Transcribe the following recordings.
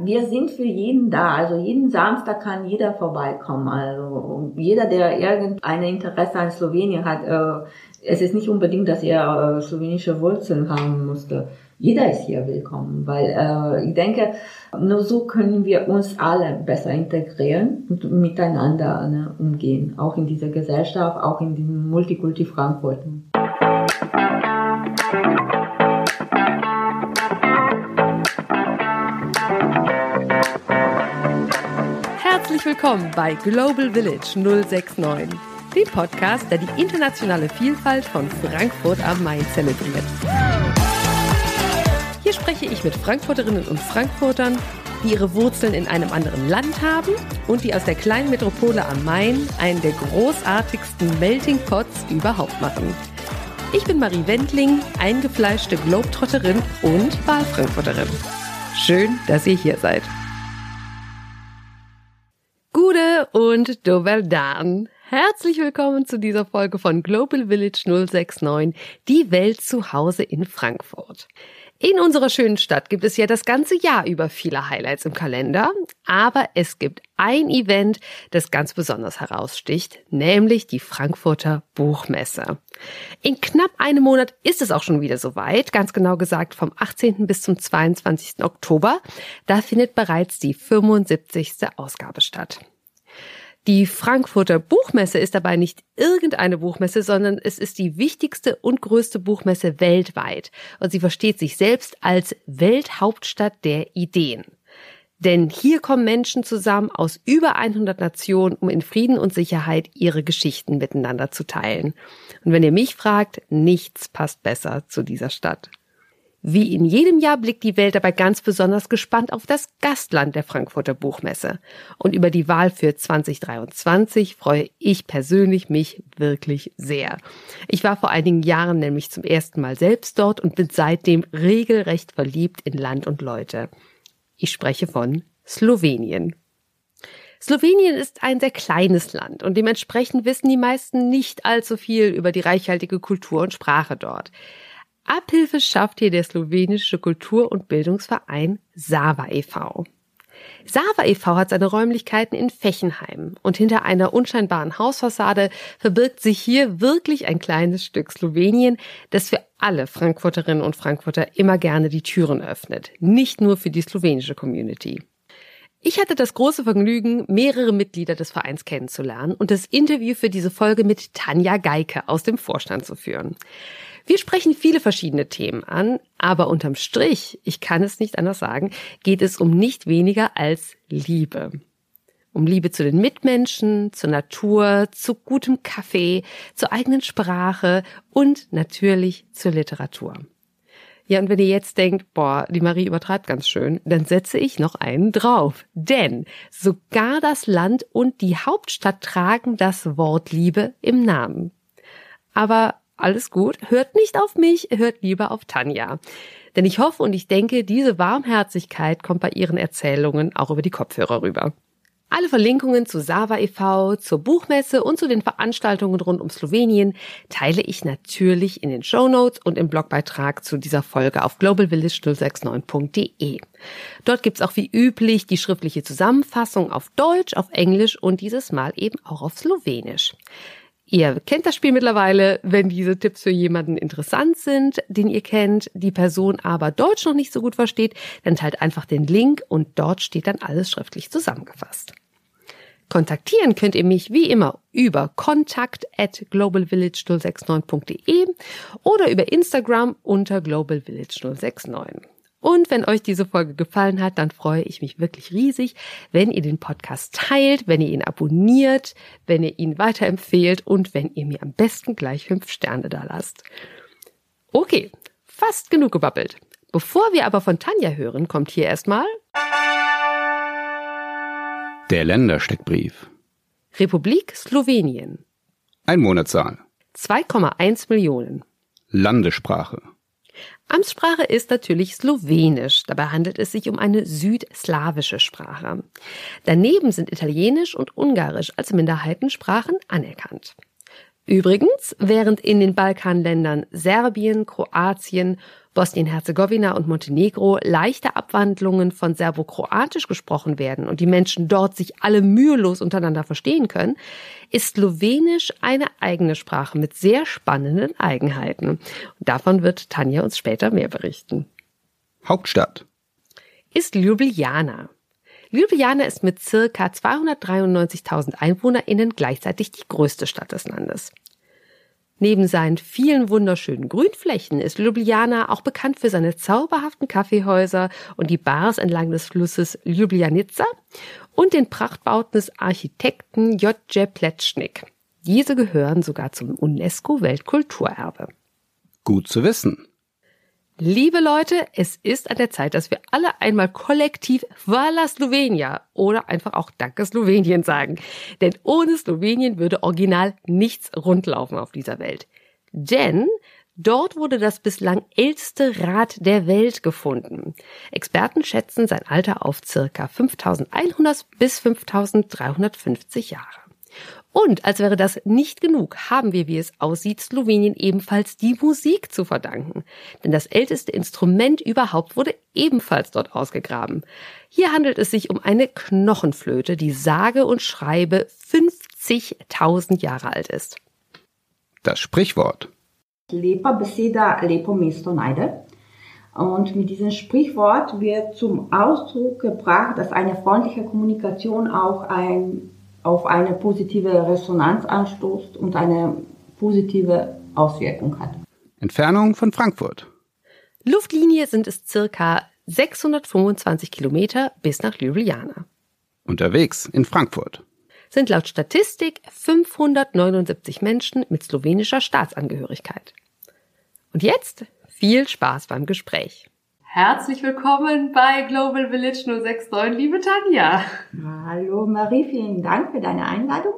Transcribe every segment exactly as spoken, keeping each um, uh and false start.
Wir sind für jeden da, also jeden Samstag kann jeder vorbeikommen, also jeder, der irgendein Interesse an Slowenien hat, äh, es ist nicht unbedingt, dass er äh, slowenische Wurzeln haben musste. Jeder ist hier willkommen, weil äh, ich denke, nur so können wir uns alle besser integrieren und miteinander, ne, umgehen, auch in dieser Gesellschaft, auch in diesem Multikulti Frankfurt. Herzlich willkommen bei Global Village null sechs neun, dem Podcast, der die internationale Vielfalt von Frankfurt am Main zelebriert. Hier spreche ich mit Frankfurterinnen und Frankfurtern, die ihre Wurzeln in einem anderen Land haben und die aus der kleinen Metropole am Main einen der großartigsten Melting Pots überhaupt machen. Ich bin Marie Wendling, eingefleischte Globetrotterin und Wahlfrankfurterin. Schön, dass ihr hier seid. Gude und dober dan. Herzlich willkommen zu dieser Folge von Global Village null sechs neun, die Welt zu Hause in Frankfurt. In unserer schönen Stadt gibt es ja das ganze Jahr über viele Highlights im Kalender, aber es gibt ein Event, das ganz besonders heraussticht, nämlich die Frankfurter Buchmesse. In knapp einem Monat ist es auch schon wieder soweit, ganz genau gesagt vom achtzehnten bis zum zweiundzwanzigsten Oktober. Da findet bereits die fünfundsiebzigste Ausgabe statt. Die Frankfurter Buchmesse ist dabei nicht irgendeine Buchmesse, sondern es ist die wichtigste und größte Buchmesse weltweit. Und sie versteht sich selbst als Welthauptstadt der Ideen. Denn hier kommen Menschen zusammen aus über hundert Nationen, um in Frieden und Sicherheit ihre Geschichten miteinander zu teilen. Und wenn ihr mich fragt, nichts passt besser zu dieser Stadt. Wie in jedem Jahr blickt die Welt dabei ganz besonders gespannt auf das Gastland der Frankfurter Buchmesse. Und über die Wahl für zwanzig dreiundzwanzig freue ich persönlich mich wirklich sehr. Ich war vor einigen Jahren nämlich zum ersten Mal selbst dort und bin seitdem regelrecht verliebt in Land und Leute. Ich spreche von Slowenien. Slowenien ist ein sehr kleines Land und dementsprechend wissen die meisten nicht allzu viel über die reichhaltige Kultur und Sprache dort. Abhilfe schafft hier der slowenische Kultur- und Bildungsverein Sava e V Sava e V hat seine Räumlichkeiten in Fechenheim und hinter einer unscheinbaren Hausfassade verbirgt sich hier wirklich ein kleines Stück Slowenien, das für alle Frankfurterinnen und Frankfurter immer gerne die Türen öffnet, nicht nur für die slowenische Community. Ich hatte das große Vergnügen, mehrere Mitglieder des Vereins kennenzulernen und das Interview für diese Folge mit Tanja Geike aus dem Vorstand zu führen. Wir sprechen viele verschiedene Themen an, aber unterm Strich, ich kann es nicht anders sagen, geht es um nicht weniger als Liebe. Um Liebe zu den Mitmenschen, zur Natur, zu gutem Kaffee, zur eigenen Sprache und natürlich zur Literatur. Ja, und wenn ihr jetzt denkt, boah, die Marie übertreibt ganz schön, dann setze ich noch einen drauf. Denn sogar das Land und die Hauptstadt tragen das Wort Liebe im Namen. Aber alles gut, hört nicht auf mich, hört lieber auf Tanja. Denn ich hoffe und ich denke, diese Warmherzigkeit kommt bei ihren Erzählungen auch über die Kopfhörer rüber. Alle Verlinkungen zu Sava e V, zur Buchmesse und zu den Veranstaltungen rund um Slowenien teile ich natürlich in den Shownotes und im Blogbeitrag zu dieser Folge auf global village null sechs neun punkt de. Dort gibt's auch wie üblich die schriftliche Zusammenfassung auf Deutsch, auf Englisch und dieses Mal eben auch auf Slowenisch. Ihr kennt das Spiel mittlerweile, wenn diese Tipps für jemanden interessant sind, den ihr kennt, die Person aber Deutsch noch nicht so gut versteht, dann teilt einfach den Link und dort steht dann alles schriftlich zusammengefasst. Kontaktieren könnt ihr mich wie immer über kontakt at globalvillage null sechs neun punkt de oder über Instagram unter globalvillage null sechs neun. Und wenn euch diese Folge gefallen hat, dann freue ich mich wirklich riesig, wenn ihr den Podcast teilt, wenn ihr ihn abonniert, wenn ihr ihn weiterempfehlt und wenn ihr mir am besten gleich fünf Sterne da lasst. Okay, fast genug gebabbelt. Bevor wir aber von Tanja hören, kommt hier erstmal der Ländersteckbrief. Republik Slowenien. Einwohnerzahl zwei Komma eins Millionen. Landessprache. Amtssprache ist natürlich Slowenisch, dabei handelt es sich um eine südslawische Sprache. Daneben sind Italienisch und Ungarisch als Minderheitensprachen anerkannt. Übrigens, während in den Balkanländern Serbien, Kroatien Bosnien-Herzegowina und Montenegro leichte Abwandlungen von Serbokroatisch gesprochen werden und die Menschen dort sich alle mühelos untereinander verstehen können, ist Slowenisch eine eigene Sprache mit sehr spannenden Eigenheiten. Und davon wird Tanja uns später mehr berichten. Hauptstadt ist Ljubljana. Ljubljana ist mit circa zweihundertdreiundneunzigtausend EinwohnerInnen gleichzeitig die größte Stadt des Landes. Neben seinen vielen wunderschönen Grünflächen ist Ljubljana auch bekannt für seine zauberhaften Kaffeehäuser und die Bars entlang des Flusses Ljubljanica und den Prachtbauten des Architekten Jože Plečnik. Diese gehören sogar zum UNESCO-Weltkulturerbe. Gut zu wissen. Liebe Leute, es ist an der Zeit, dass wir alle einmal kollektiv Hvala Slowenija oder einfach auch Danke Slowenien sagen. Denn ohne Slowenien würde original nichts rundlaufen auf dieser Welt. Denn dort wurde das bislang älteste Rad der Welt gefunden. Experten schätzen sein Alter auf circa fünftausendeinhundert bis fünftausenddreihundertfünfzig Jahre. Und als wäre das nicht genug, haben wir, wie es aussieht, Slowenien ebenfalls die Musik zu verdanken. Denn das älteste Instrument überhaupt wurde ebenfalls dort ausgegraben. Hier handelt es sich um eine Knochenflöte, die sage und schreibe fünfzigtausend Jahre alt ist. Das Sprichwort. Lepa beseda lepo mesto najde. Und mit diesem Sprichwort wird zum Ausdruck gebracht, dass eine freundliche Kommunikation auch ein auf eine positive Resonanz anstoßt und eine positive Auswirkung hat. Entfernung von Frankfurt. Luftlinie sind es circa sechshundertfünfundzwanzig Kilometer bis nach Ljubljana. Unterwegs in Frankfurt sind laut Statistik fünfhundertneunundsiebzig Menschen mit slowenischer Staatsangehörigkeit. Und jetzt viel Spaß beim Gespräch. Herzlich willkommen bei Global Village null sechs neun, liebe Tanja. Hallo Marie, vielen Dank für deine Einladung.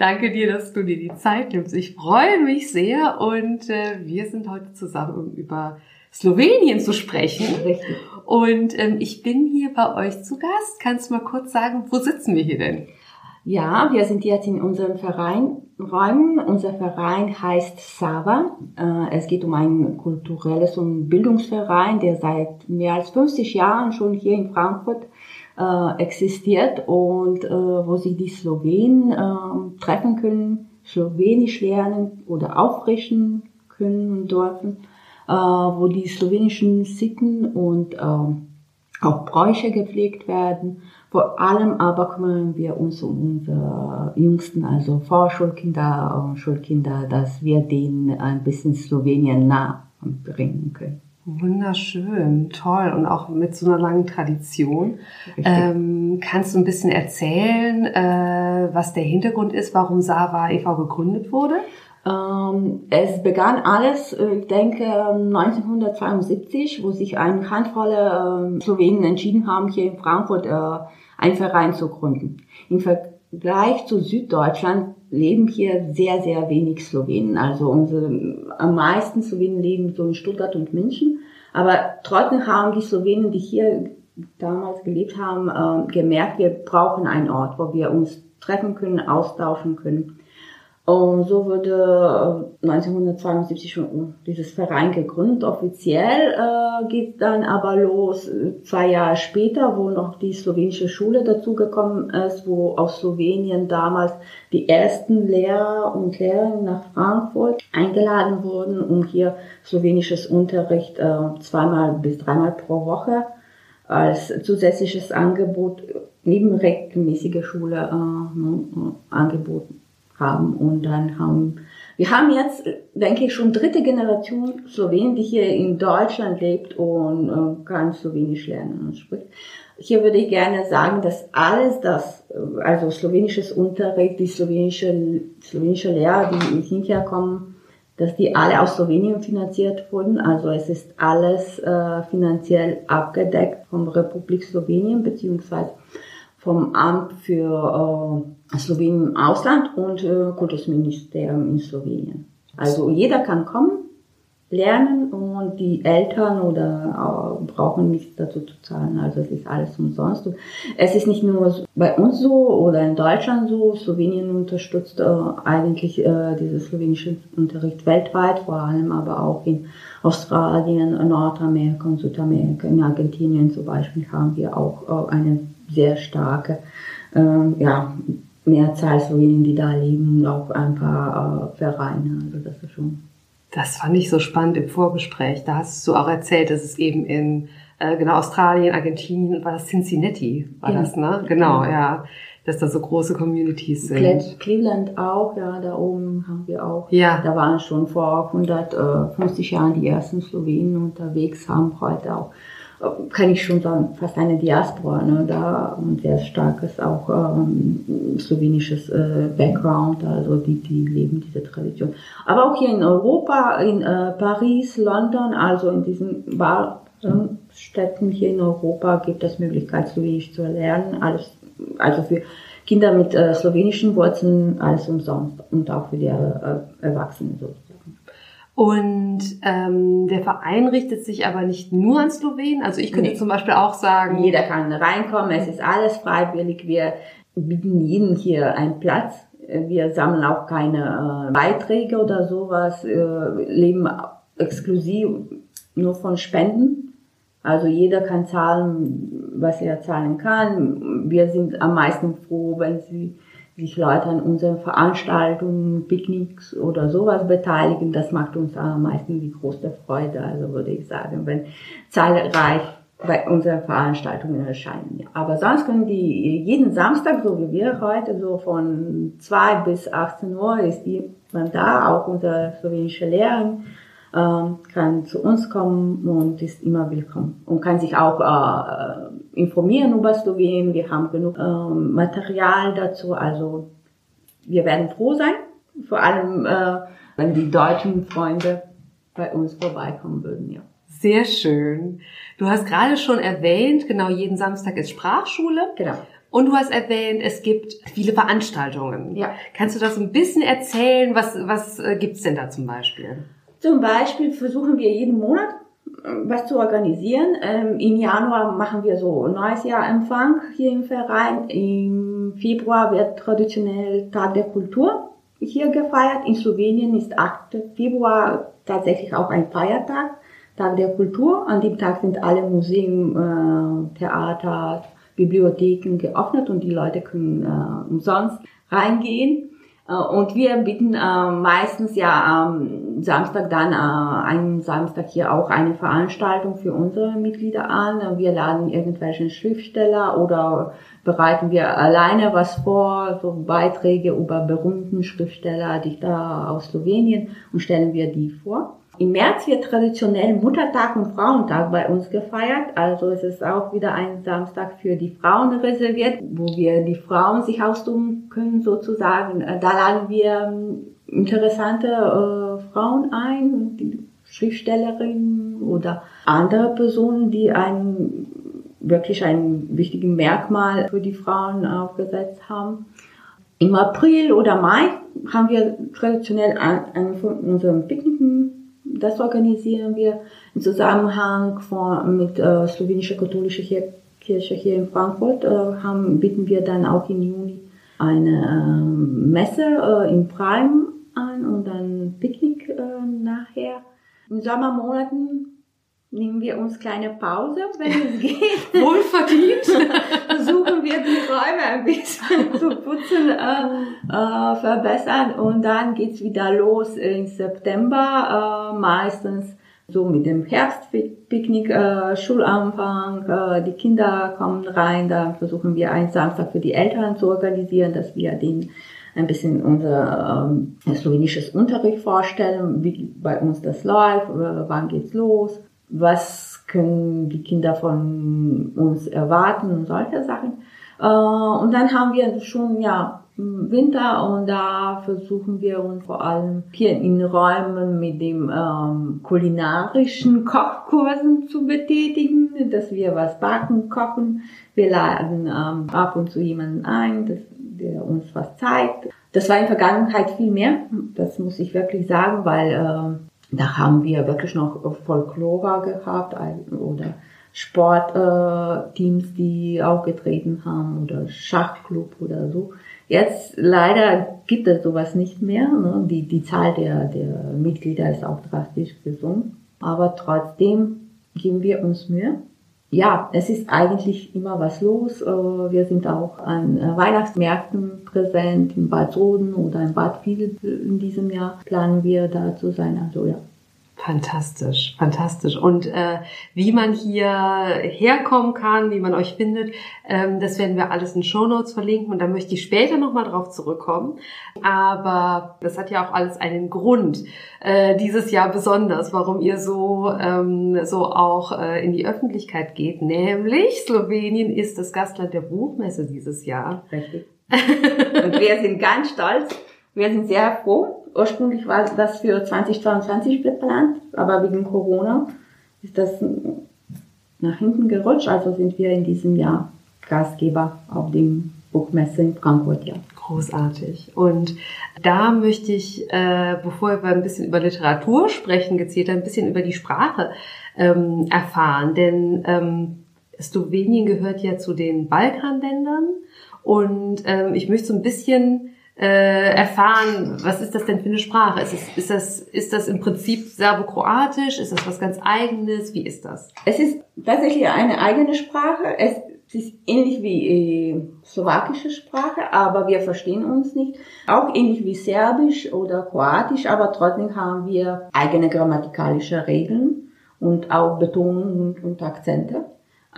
Danke dir, dass du dir die Zeit nimmst. Ich freue mich sehr und äh, wir sind heute zusammen, um über Slowenien zu sprechen. Richtig. Und ähm, ich bin hier bei euch zu Gast. Kannst du mal kurz sagen, wo sitzen wir hier denn? Ja, wir sind jetzt in unserem Verein Räumen. Unser Verein heißt Sava. Es geht um einen kulturelles und Bildungsverein, der seit mehr als fünfzig Jahren schon hier in Frankfurt existiert und wo sich die Slowenen treffen können, Slowenisch lernen oder auffrischen können und dürfen, wo die slowenischen Sitten und auch Bräuche gepflegt werden. Vor allem aber kümmern wir uns um unsere Jüngsten, also Vorschulkinder und Schulkinder, dass wir denen ein bisschen Slowenien nah bringen können. Wunderschön, toll und auch mit so einer langen Tradition. Ähm, kannst du ein bisschen erzählen, äh, was der Hintergrund ist, warum Sava e V gegründet wurde? Es begann alles, ich denke, neunzehnhundertzweiundsiebzig, wo sich eine Handvoll Slowenen entschieden haben, hier in Frankfurt einen Verein zu gründen. Im Vergleich zu Süddeutschland leben hier sehr, sehr wenig Slowenen. Also unsere, am meisten Slowenen leben so in Stuttgart und München. Aber trotzdem haben die Slowenen, die hier damals gelebt haben, gemerkt, wir brauchen einen Ort, wo wir uns treffen können, austauschen können. Und so wurde neunzehnhundertzweiundsiebzig schon dieses Verein gegründet. Offiziell äh, geht dann aber los zwei Jahre später, wo noch die slowenische Schule dazugekommen ist, wo aus Slowenien damals die ersten Lehrer und Lehrerinnen nach Frankfurt eingeladen wurden, um hier slowenisches Unterricht äh, zweimal bis dreimal pro Woche als zusätzliches Angebot neben regelmäßiger Schule äh, angeboten haben. Und dann haben wir haben jetzt, denke ich, schon dritte Generation Slowenen, die hier in Deutschland lebt und kann Slowenisch lernen und spricht. Hier würde ich gerne sagen, dass alles das, also slowenisches Unterricht, die slowenische slowenische Lehrer, die hinterher kommen, dass die alle aus Slowenien finanziert wurden. Also es ist alles äh, finanziell abgedeckt vom Republik Slowenien beziehungsweise vom Amt für äh, Slowenien im Ausland und äh, Kultusministerium in Slowenien. Also jeder kann kommen, lernen und die Eltern oder äh, brauchen nichts dazu zu zahlen. Also es ist alles umsonst. Es ist nicht nur bei uns so oder in Deutschland so. Slowenien unterstützt äh, eigentlich äh, diesen slowenischen Unterricht weltweit, vor allem aber auch in Australien, in Nordamerika und Südamerika. In Argentinien zum Beispiel haben wir auch äh, eine sehr starke äh, ja, Mehrzahl Slowenen, die da leben, und auch ein paar äh, Vereine. Also das ist schon... Das fand ich so spannend im Vorgespräch. Da hast du auch erzählt, dass es eben in äh, genau Australien, Argentinien, war das Cincinnati, war ja. das, ne? Genau, ja. ja, dass da so große Communities sind. Cle- Cleveland auch, ja, da oben haben wir auch. Ja. Da waren schon vor hundertfünfzig Jahren die ersten Slowenen unterwegs, haben heute auch, kann ich schon sagen, fast eine Diaspora, ne, da ein sehr starkes auch ähm, slowenisches äh, Background, also die, die leben diese Tradition. Aber auch hier in Europa, in äh, Paris, London, also in diesen Städten hier in Europa gibt es Möglichkeit, Slowenisch zu erlernen, alles, also für Kinder mit äh, slowenischen Wurzeln, alles umsonst und auch für die äh, Erwachsenen so. Und ähm, der Verein richtet sich aber nicht nur an Slowenen. Also ich könnte nee. zum Beispiel auch sagen... Jeder kann reinkommen, es ist alles freiwillig. Wir bieten jedem hier einen Platz. Wir sammeln auch keine äh, Beiträge oder sowas. Äh, leben exklusiv nur von Spenden. Also jeder kann zahlen, was er zahlen kann. Wir sind am meisten froh, wenn sie... sich Leute an unseren Veranstaltungen, Picknicks oder sowas beteiligen, das macht uns am meisten die große Freude, also würde ich sagen, wenn zahlreich bei unseren Veranstaltungen erscheinen. Aber sonst können die jeden Samstag, so wie wir heute, so von zwei bis achtzehn Uhr ist jemand da, auch unsere slowenische Lehrerin kann zu uns kommen und ist immer willkommen und kann sich auch äh, informieren über Slowenien. Wir haben genug äh, Material dazu, also wir werden froh sein, vor allem äh, wenn die deutschen Freunde bei uns vorbeikommen würden. Ja. Sehr schön. Du hast gerade schon erwähnt, genau, jeden Samstag ist Sprachschule. Genau. Und du hast erwähnt, es gibt viele Veranstaltungen. Ja. Kannst du das ein bisschen erzählen? Was, was äh, gibt's denn da zum Beispiel? Zum Beispiel versuchen wir jeden Monat was zu organisieren. Ähm, Im Januar machen wir so neues Jahr Empfang hier im Verein. Im Februar wird traditionell Tag der Kultur hier gefeiert. In Slowenien ist achter Februar tatsächlich auch ein Feiertag, Tag der Kultur. An dem Tag sind alle Museen, äh, Theater, Bibliotheken geöffnet und die Leute können äh, umsonst reingehen. Und wir bieten äh, meistens ja am ähm, Samstag dann, äh, einen Samstag hier auch eine Veranstaltung für unsere Mitglieder an. Wir laden irgendwelchen Schriftsteller oder bereiten wir alleine was vor, so Beiträge über berühmten Schriftsteller, Dichter aus Slowenien und stellen wir die vor. Im März wird traditionell Muttertag und Frauentag bei uns gefeiert, also es ist auch wieder ein Samstag für die Frauen reserviert, wo wir die Frauen sich austoben können sozusagen. Da laden wir interessante äh, Frauen ein, die Schriftstellerinnen oder andere Personen, die einen wirklich ein wichtiges Merkmal für die Frauen aufgesetzt haben. Im April oder Mai haben wir traditionell einen von unseren Picknicken. Das organisieren wir im Zusammenhang von, mit äh, slowenischer katholischer Kirche hier in Frankfurt. Äh, haben, bieten wir dann auch im Juni eine äh, Messe äh, im Prime an und dann Picknick äh, nachher. In Sommermonaten nehmen wir uns kleine Pause, wenn es geht. Wohlverdient. Versuchen wir die Räume ein bisschen zu putzen, äh, äh, verbessern. Und dann geht's wieder los im September, äh, meistens so mit dem Herbstpicknick, äh, Schulanfang, äh, die Kinder kommen rein, da versuchen wir einen Samstag für die Eltern zu organisieren, dass wir den ein bisschen unser ähm, slowenisches Unterricht vorstellen, wie bei uns das läuft, äh, wann geht's los. Was können die Kinder von uns erwarten und solche Sachen. Und dann haben wir schon ja Winter und da versuchen wir uns vor allem hier in Räumen mit dem ähm, kulinarischen Kochkursen zu betätigen, dass wir was backen, kochen. Wir laden ähm, ab und zu jemanden ein, dass, der uns was zeigt. Das war in der Vergangenheit viel mehr, das muss ich wirklich sagen, weil... Äh, Da haben wir wirklich noch Folklore gehabt oder Sportteams, äh, die aufgetreten haben oder Schachclub oder so. Jetzt leider gibt es sowas nicht mehr. Ne? Die, die Zahl der, der Mitglieder ist auch drastisch gesunken. Aber trotzdem geben wir uns Mühe. Ja, es ist eigentlich immer was los. Wir sind auch an Weihnachtsmärkten präsent, in Bad Roden oder in Bad Wiesel in diesem Jahr planen wir da zu sein. Also ja. Fantastisch, fantastisch. Und äh, wie man hier herkommen kann, wie man euch findet, ähm, das werden wir alles in Shownotes verlinken und da möchte ich später nochmal drauf zurückkommen. Aber das hat ja auch alles einen Grund, äh, dieses Jahr besonders, warum ihr so, ähm, so auch äh, in die Öffentlichkeit geht. Nämlich Slowenien ist das Gastland der Buchmesse dieses Jahr. Richtig. Und wir sind ganz stolz, wir sind sehr froh. Ursprünglich war das für zwanzig zweiundzwanzig geplant, aber wegen Corona ist das nach hinten gerutscht. Also sind wir in diesem Jahr Gastgeber auf dem Buchmesse in Frankfurt. Ja. Großartig. Und da möchte ich, äh, bevor wir ein bisschen über Literatur sprechen, gezielt ein bisschen über die Sprache ähm, erfahren. Denn ähm, Slowenien gehört ja zu den Balkanländern und ähm, ich möchte so ein bisschen erfahren, was ist das denn für eine Sprache? Ist, es, ist, das, ist das im Prinzip serbokroatisch? Ist das was ganz Eigenes? Wie ist das? Es ist tatsächlich eine eigene Sprache. Es ist ähnlich wie äh, slowakische Sprache, aber wir verstehen uns nicht. Auch ähnlich wie Serbisch oder Kroatisch, aber trotzdem haben wir eigene grammatikalische Regeln und auch Betonungen und, und Akzente.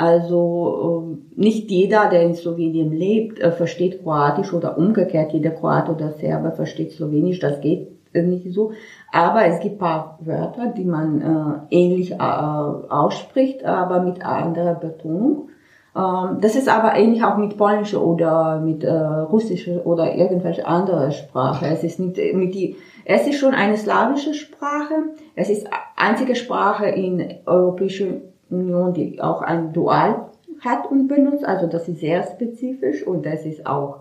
Also nicht jeder, der in Slowenien lebt, versteht Kroatisch oder umgekehrt, jeder Kroat oder Serbe versteht Slowenisch, das geht nicht so. Aber es gibt ein paar Wörter, die man ähnlich ausspricht, aber mit anderer Betonung. Das ist aber ähnlich auch mit polnischer oder mit russischer oder irgendwelche andere Sprache. Es ist nicht mit die, es ist schon eine slawische Sprache. Es ist einzige Sprache in europäischen Union, die auch ein Dual hat und benutzt, also das ist sehr spezifisch und das ist auch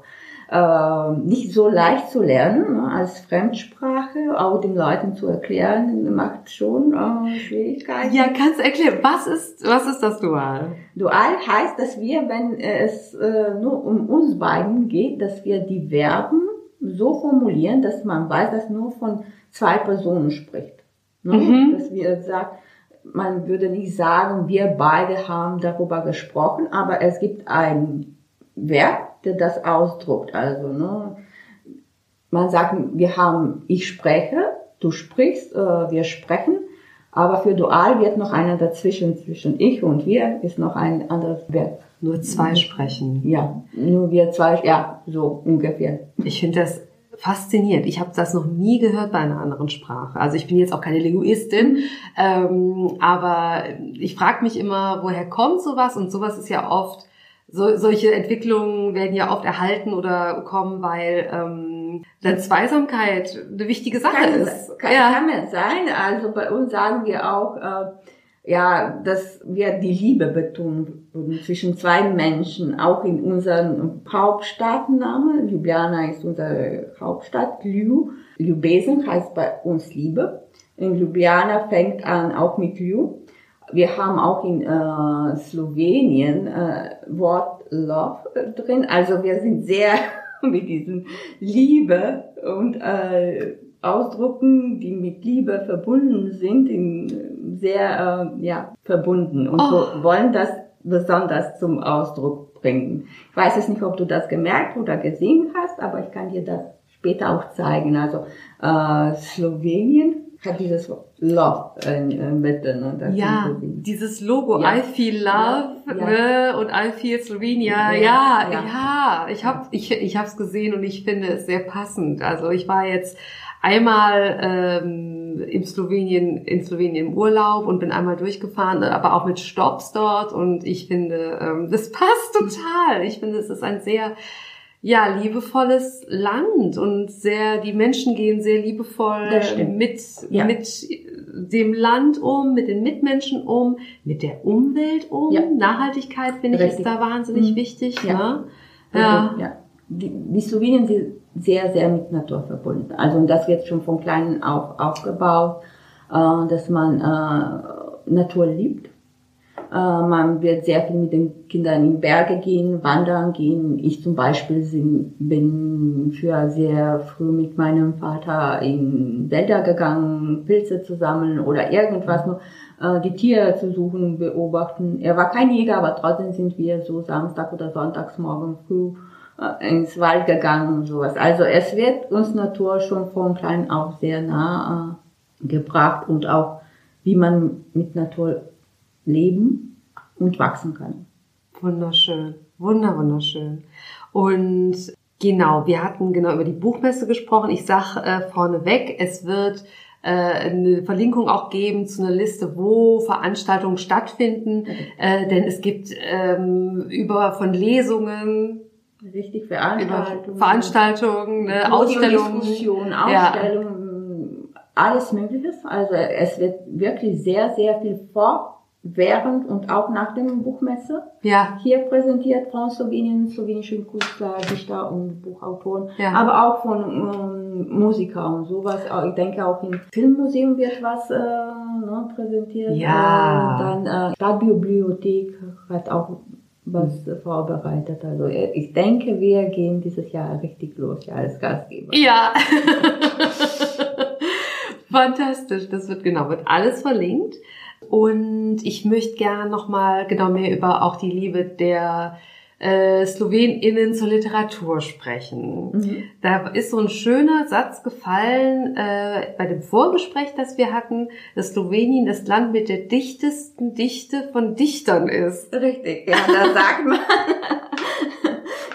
äh, nicht so leicht zu lernen, ne, als Fremdsprache, auch den Leuten zu erklären, macht schon äh, Schwierigkeiten. Ja, kannst du erklären, was ist, was ist das Dual? Dual heißt, dass wir, wenn es äh, nur um uns beiden geht, dass wir die Verben so formulieren, dass man weiß, dass nur von zwei Personen spricht. Ne? Mhm. Dass wir sagen, man würde nicht sagen, wir beide haben darüber gesprochen, aber es gibt ein Verb, der das ausdrückt. Also, ne, man sagt, wir haben, ich spreche, du sprichst, äh, wir sprechen, aber für Dual wird noch einer dazwischen, zwischen ich und wir ist noch ein anderes Verb. Nur zwei sprechen. Ja, nur wir zwei, ja, so ungefähr. Ich finde das fasziniert. Ich habe das noch nie gehört bei einer anderen Sprache. Also ich bin jetzt auch keine Linguistin, ähm, aber ich frage mich immer, woher kommt sowas? Und sowas ist ja oft, so, solche Entwicklungen werden ja oft erhalten oder kommen, weil ähm, dann Zweisamkeit eine wichtige Sache kann, ist. Kann, ja. kann es sein. Also bei uns sagen wir auch, äh, ja, dass wir die Liebe betonen zwischen zwei Menschen, auch in unserem Hauptstadtnamen. Ljubljana ist unsere Hauptstadt. Lju, Ljubesen heißt bei uns Liebe. In Ljubljana fängt an auch mit Lju. Wir haben auch in äh, Slowenien äh, Wort Love drin. Also wir sind sehr mit diesen Liebe und äh, Ausdrücken, die mit Liebe verbunden sind, in, sehr äh, ja verbunden und oh. wollen das besonders zum Ausdruck bringen. Ich weiß es nicht, ob du das gemerkt oder gesehen hast, aber ich kann dir das später auch zeigen. Also äh, Slowenien hat dieses Love in, in Mitte. Ne? Ja, dieses Logo, ja. I feel love, ja. Ne? Und I feel Slovenia. Ja, ja, ja. ja. ich habe ich ich habe es gesehen und ich finde es sehr passend. Also ich war jetzt einmal ähm, in Slowenien, in Slowenien im Urlaub und bin einmal durchgefahren, aber auch mit Stopps dort und ich finde, das passt total. Ich finde, es ist ein sehr, ja, liebevolles Land und sehr, die Menschen gehen sehr liebevoll mit, ja. mit dem Land um, mit den Mitmenschen um, mit der Umwelt um. Ja. Nachhaltigkeit, finde ich, ist da wahnsinnig mhm. wichtig. Ja. Ne? Ja. ja. Die, die Slowenien sind sehr, sehr mit Natur verbunden. Also, und das wird schon von Kleinen auf aufgebaut. äh, dass man äh, Natur liebt. Äh, man wird sehr viel mit den Kindern in Berge gehen, wandern gehen. Ich zum Beispiel sind, bin für sehr früh mit meinem Vater in Wälder gegangen, Pilze zu sammeln oder irgendwas, nur äh, die Tiere zu suchen und beobachten. Er war kein Jäger, aber trotzdem sind wir so Samstag oder Sonntagsmorgen früh ins Wald gegangen und sowas. Also es wird uns Natur schon von klein auf sehr nah äh, gebracht und auch, wie man mit Natur leben und wachsen kann. Wunderschön, wunder, wunderschön. Und genau, wir hatten genau über die Buchmesse gesprochen. Ich sage äh, vorneweg, es wird äh, eine Verlinkung auch geben zu einer Liste, wo Veranstaltungen stattfinden, äh, denn es gibt ähm, über von Lesungen, richtig, Veranstaltungen, Veranstaltungen, ne, Ausstellungen, Diskussionen, Ausstellungen, ja. Alles Mögliche. Also es wird wirklich sehr, sehr viel vor, während und auch nach dem Buchmesse. Ja. Hier präsentiert von Slowenien, slowenischen Künstler, Dichter und Buchautoren, ja. Aber auch von ähm, Musikern und sowas. Ich denke auch im Filmmuseum wird was äh, ne, präsentiert. Ja. Und dann äh, Stadtbibliothek hat auch was vorbereitet. Also ich denke, wir gehen dieses Jahr richtig los, ja, als Gastgeber. Ja. Fantastisch. Das wird genau, wird alles verlinkt. Und ich möchte gerne nochmal genau mehr über auch die Liebe der äh, SlowenInnen zur Literatur sprechen. Mhm. Da ist so ein schöner Satz gefallen äh, bei dem Vorgespräch, das wir hatten, dass Slowenien das Land mit der dichtesten Dichte von Dichtern ist. Richtig, ja, da sagt man.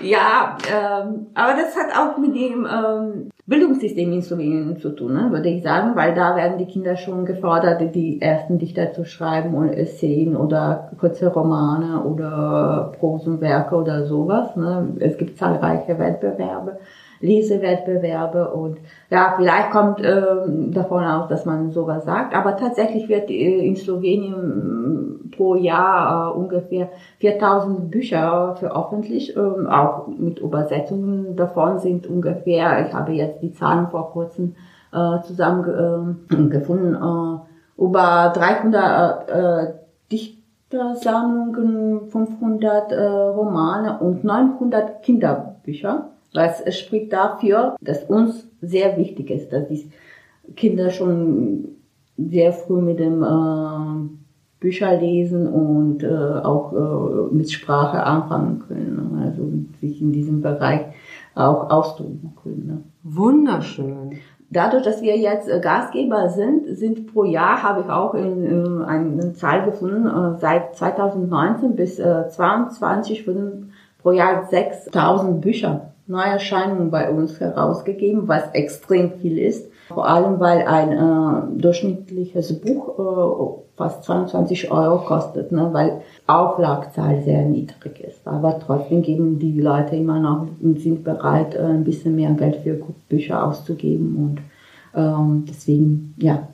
Ja, ähm, aber das hat auch mit dem ähm, Bildungssystem in Slowenien zu tun, ne, würde ich sagen, weil da werden die Kinder schon gefordert, die ersten Dichter zu schreiben und Essays oder kurze Romane oder Prosenwerke oder sowas, ne. Es gibt zahlreiche Wettbewerbe, Lesewettbewerbe und ja, vielleicht kommt ähm, davon aus, dass man sowas sagt, aber tatsächlich wird äh, in Slowenien pro Jahr äh, ungefähr viertausend Bücher veröffentlicht, ähm, auch mit Übersetzungen. Davon sind ungefähr, ich habe jetzt die Zahlen vor kurzem äh, zusammengefunden, äh, über dreihundert äh, Dichtersammlungen, fünfhundert äh, Romane und neunhundert Kinderbücher. Was spricht dafür, dass uns sehr wichtig ist, dass die Kinder schon sehr früh mit dem äh, Bücher lesen und äh, auch äh, mit Sprache anfangen können, also sich in diesem Bereich auch ausdrücken können. Ne? Wunderschön. Dadurch, dass wir jetzt äh, Gastgeber sind, sind pro Jahr, habe ich auch in, äh, eine Zahl gefunden, äh, seit zweitausendneunzehn bis äh, zweitausendzweiundzwanzig wurden pro Jahr sechstausend Bücher, Neuerscheinungen bei uns herausgegeben, was extrem viel ist. Vor allem, weil ein äh, durchschnittliches Buch äh, fast zweiundzwanzig Euro kostet, ne, weil Auflagezahl sehr niedrig ist. Aber trotzdem geben die Leute immer noch und sind bereit, äh, ein bisschen mehr Geld für Bücher auszugeben. Und ähm, deswegen, ja,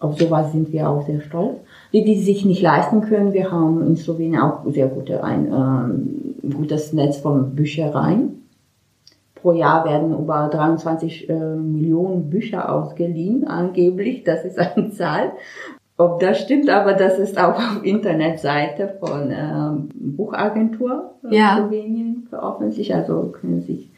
auf sowas sind wir auch sehr stolz. Die, die sich nicht leisten können, wir haben in Slowenien auch sehr gute, ein ähm, gutes Netz von Büchereien. Pro Jahr werden über dreiundzwanzig äh, Millionen Bücher ausgeliehen, angeblich. Das ist eine Zahl. Ob das stimmt, aber das ist auch auf Internetseite von ähm, Buchagentur ja. Slowenien veröffentlicht. Also können sich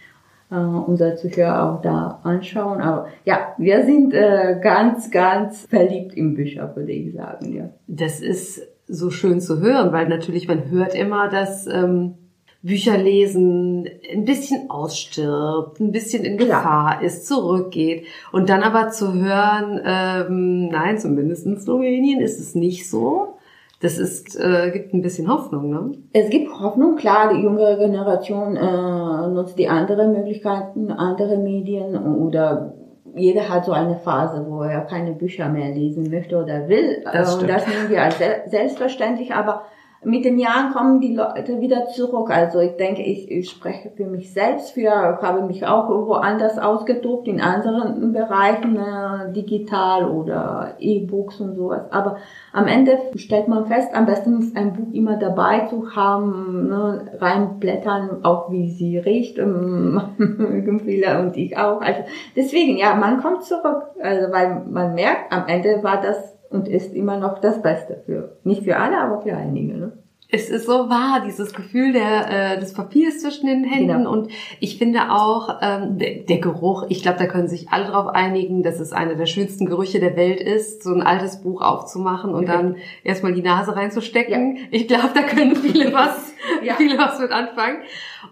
äh, unsere Zuhörer auch da anschauen. Aber ja, wir sind äh, ganz, ganz verliebt in Bücher, würde ich sagen. Ja. Das ist so schön zu hören, weil natürlich man hört immer, dass Ähm Bücher lesen ein bisschen ausstirbt, ein bisschen in Gefahr ist, zurückgeht. Und dann aber zu hören, ähm, nein, zumindest in Slowenien ist es nicht so. Das ist, äh, gibt ein bisschen Hoffnung, ne? Es gibt Hoffnung, klar, die jüngere Generation äh, nutzt die anderen Möglichkeiten, andere Medien oder jeder hat so eine Phase, wo er keine Bücher mehr lesen möchte oder will. Das, das nehmen wir als selbstverständlich, aber mit den Jahren kommen die Leute wieder zurück. Also ich denke, ich, ich spreche für mich selbst, für, habe mich auch woanders ausgetobt, in anderen Bereichen, äh, digital oder E-Books und sowas. Aber am Ende stellt man fest, am besten ist ein Buch immer dabei zu haben, ne, reinblättern, auch wie sie riecht, ähm, viele und ich auch. Also deswegen, ja, man kommt zurück, also weil man merkt, am Ende war das und ist immer noch das Beste für, nicht für alle, aber für einige, ne? Es ist so wahr, dieses Gefühl der, äh, des Papiers zwischen den Händen. Genau. Und ich finde auch, ähm, der, der Geruch, ich glaube, da können sich alle drauf einigen, dass es einer der schönsten Gerüche der Welt ist, so ein altes Buch aufzumachen und okay. dann erstmal die Nase reinzustecken. Ja. Ich glaube, da können viele was, ja. viele was mit anfangen.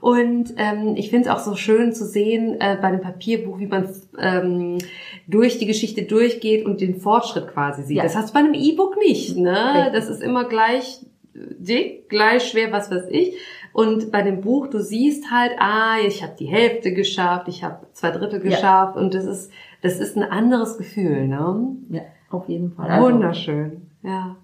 Und ähm, ich finde es auch so schön zu sehen äh, bei dem Papierbuch, wie man es ähm, durch die Geschichte durchgeht und den Fortschritt quasi sieht. Ja. Das hast du bei einem E-Book nicht, ne? Das ist immer gleich dick, gleich schwer, was weiß ich. Und bei dem Buch, du siehst halt, ah, ich habe die Hälfte geschafft, ich habe zwei Drittel geschafft. Ja. Und das ist, das ist ein anderes Gefühl, ne? Ja, auf jeden Fall. Wunderschön, ja.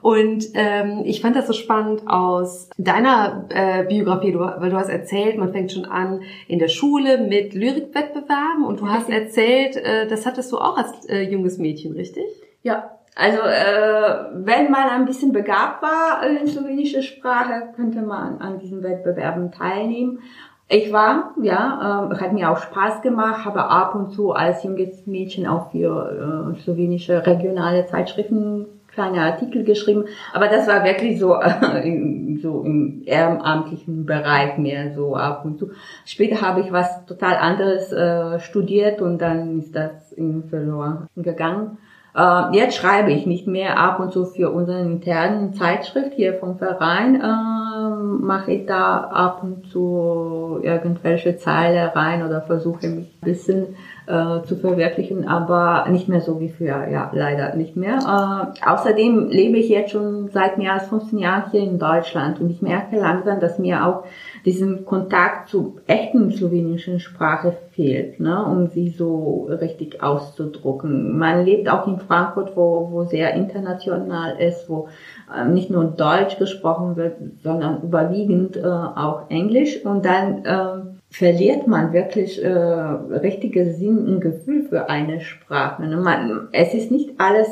Und ähm, ich fand das so spannend aus deiner äh, Biografie, du, weil du hast erzählt, man fängt schon an in der Schule mit Lyrikwettbewerben. Und du hast erzählt, äh, das hattest du auch als äh, junges Mädchen, richtig? Ja. Also äh, wenn man ein bisschen begabt war in slowenischer Sprache, könnte man an diesen Wettbewerben teilnehmen. Ich war, ja, äh, hat mir auch Spaß gemacht, habe ab und zu als junges Mädchen auch für äh, slowenische regionale Zeitschriften kleine Artikel geschrieben. Aber das war wirklich so, äh, in, so im ehrenamtlichen Bereich mehr so ab und zu. Später habe ich was total anderes äh, studiert und dann ist das in verloren gegangen. Jetzt schreibe ich nicht mehr, ab und zu für unsere internen Zeitschrift hier vom Verein äh, mache ich da ab und zu irgendwelche Zeile rein oder versuche mich ein bisschen äh, zu verwirklichen, aber nicht mehr so wie früher, ja, leider nicht mehr. Äh, außerdem lebe ich jetzt schon seit mehr als fünfzehn Jahren hier in Deutschland und ich merke langsam, dass mir auch diesen Kontakt zur echten slowenischen Sprache fehlt, ne, um sie so richtig auszudrucken. Man lebt auch in Frankfurt, wo, wo sehr international ist, wo äh, nicht nur Deutsch gesprochen wird, sondern überwiegend äh, auch Englisch. Und dann äh, verliert man wirklich äh, richtige Sinn und Gefühl für eine Sprache. Ne? Man, es ist nicht alles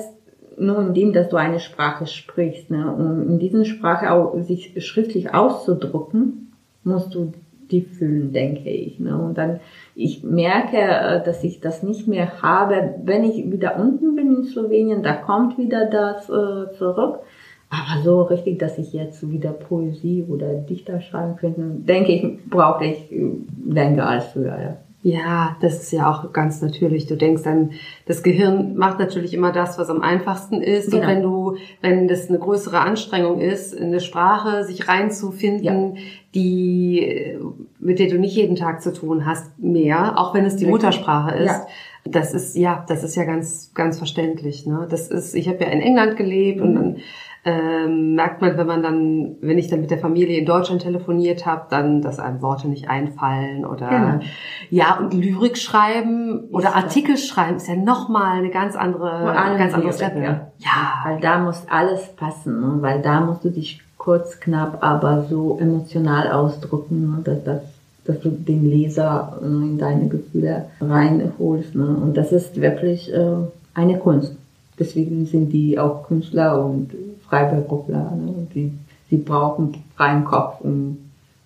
nur in dem, dass du eine Sprache sprichst. Ne? Um in dieser Sprache auch sich schriftlich auszudrucken, musst du die fühlen, denke ich. Ne? Und dann, ich merke, dass ich das nicht mehr habe. Wenn ich wieder unten bin in Slowenien, da kommt wieder das äh, zurück. Aber so richtig, dass ich jetzt wieder Poesie oder Dichter schreiben könnte, denke ich, brauche ich länger als früher. Ja. Ja, das ist ja auch ganz natürlich. Du denkst dann, das Gehirn macht natürlich immer das, was am einfachsten ist. Genau. Und wenn du, wenn das eine größere Anstrengung ist, in eine Sprache sich reinzufinden, ja. die, mit der du nicht jeden Tag zu tun hast, mehr, auch wenn es die Richtig. Muttersprache ist. Ja. Das ist, ja, das ist ja ganz, ganz verständlich, ne? Das ist, ich habe ja in England gelebt mhm. und dann, Ähm, merkt man, wenn man dann, wenn ich dann mit der Familie in Deutschland telefoniert habe, dann, dass einem Worte nicht einfallen oder genau. ja und Lyrik schreiben oder Artikel das. schreiben ist ja nochmal eine ganz andere, eine ganz andere Stelle. Ja. ja, weil da muss alles passen, ne? Weil da musst du dich kurz, knapp, aber so emotional ausdrücken, ne? dass, dass, dass du den Leser ne, in deine Gefühle reinholst, ne? Und das ist wirklich äh, eine Kunst. Deswegen sind die auch Künstler und Freiberufler, ne? Die, die brauchen freien Kopf, um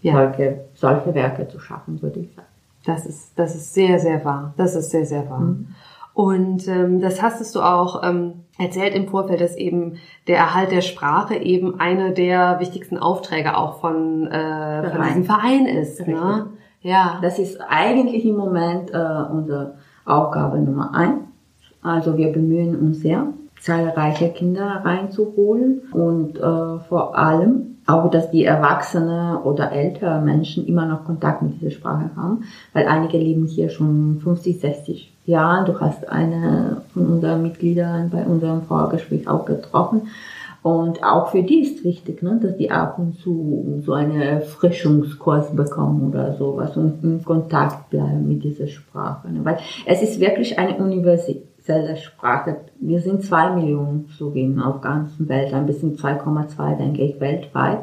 ja. solche, solche Werke zu schaffen, würde ich sagen. Das ist, das ist sehr, sehr wahr. Das ist sehr, sehr wahr. Mhm. Und ähm, das hast du auch ähm, erzählt im Vorfeld, dass eben der Erhalt der Sprache eben einer der wichtigsten Aufträge auch von, äh, von diesem Verein ist. Ne? Ja. Das ist eigentlich im Moment äh, unsere Aufgabe Nummer eins. Also wir bemühen uns sehr, zahlreiche Kinder reinzuholen und äh, vor allem auch, dass die Erwachsene oder ältere Menschen immer noch Kontakt mit dieser Sprache haben, weil einige leben hier schon fünfzig, sechzig Jahre. Du hast eine von unseren Mitgliedern bei unserem Vorgespräch auch getroffen. Und auch für die ist wichtig, ne, dass die ab und zu so einen Erfrischungskurs bekommen oder sowas und in Kontakt bleiben mit dieser Sprache. Ne? Weil es ist wirklich eine Universität. selber Sprache. Wir sind zwei Millionen Slowenen auf der ganzen Welt, ein bisschen zwei Komma zwei, denke ich, weltweit.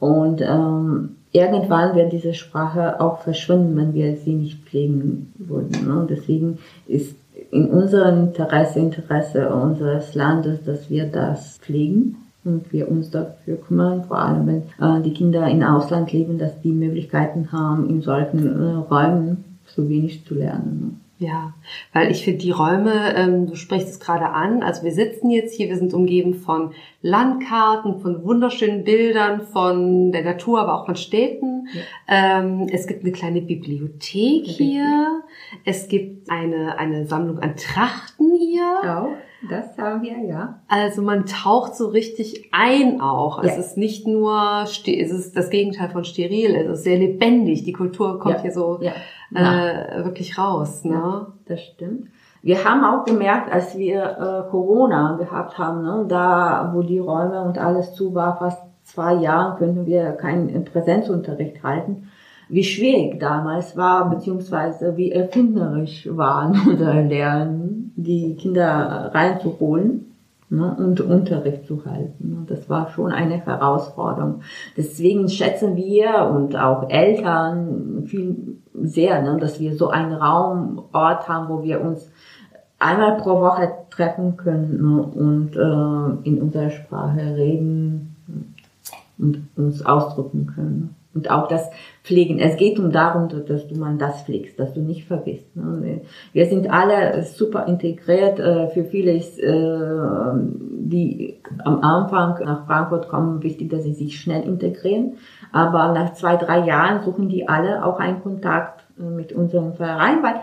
Und ähm, irgendwann wird diese Sprache auch verschwinden, wenn wir sie nicht pflegen würden. Ne? Deswegen ist in unserem Interesse, Interesse unseres Landes, dass wir das pflegen und wir uns dafür kümmern, vor allem wenn äh, die Kinder im Ausland leben, dass die Möglichkeiten haben, in solchen äh, Räumen Slowenisch zu lernen. Ja, weil ich finde die Räume, ähm, du sprichst es gerade an, also wir sitzen jetzt hier, wir sind umgeben von Landkarten, von wunderschönen Bildern, von der Natur, aber auch von Städten. Ja. Ähm, es gibt eine kleine Bibliothek ja, hier, es gibt eine eine Sammlung an Trachten hier. Ja. Das haben wir, ja. Also man taucht so richtig ein auch. Ja. Es ist nicht nur, es ist das Gegenteil von steril, es ist sehr lebendig. Die Kultur kommt ja. hier so ja. äh, wirklich raus. Ne? Ja, das stimmt. Wir haben auch gemerkt, als wir äh, Corona gehabt haben, ne, da wo die Räume und alles zu war, fast zwei Jahre könnten wir keinen Präsenzunterricht halten. Wie schwierig damals war, beziehungsweise wie erfinderisch waren unsere Lehrer, die Kinder reinzuholen, ne, und Unterricht zu halten. Das war schon eine Herausforderung. Deswegen schätzen wir und auch Eltern viel sehr, ne, dass wir so einen Raum, Ort haben, wo wir uns einmal pro Woche treffen können, ne, und äh, in unserer Sprache reden und uns ausdrücken können. Und auch das Pflegen. Es geht um darum, dass du man das pflegst, dass du nicht vergisst. Wir sind alle super integriert. Für viele ist, die am Anfang nach Frankfurt kommen, wichtig, dass sie sich schnell integrieren. Aber nach zwei, drei Jahren suchen die alle auch einen Kontakt mit unserem Verein, weil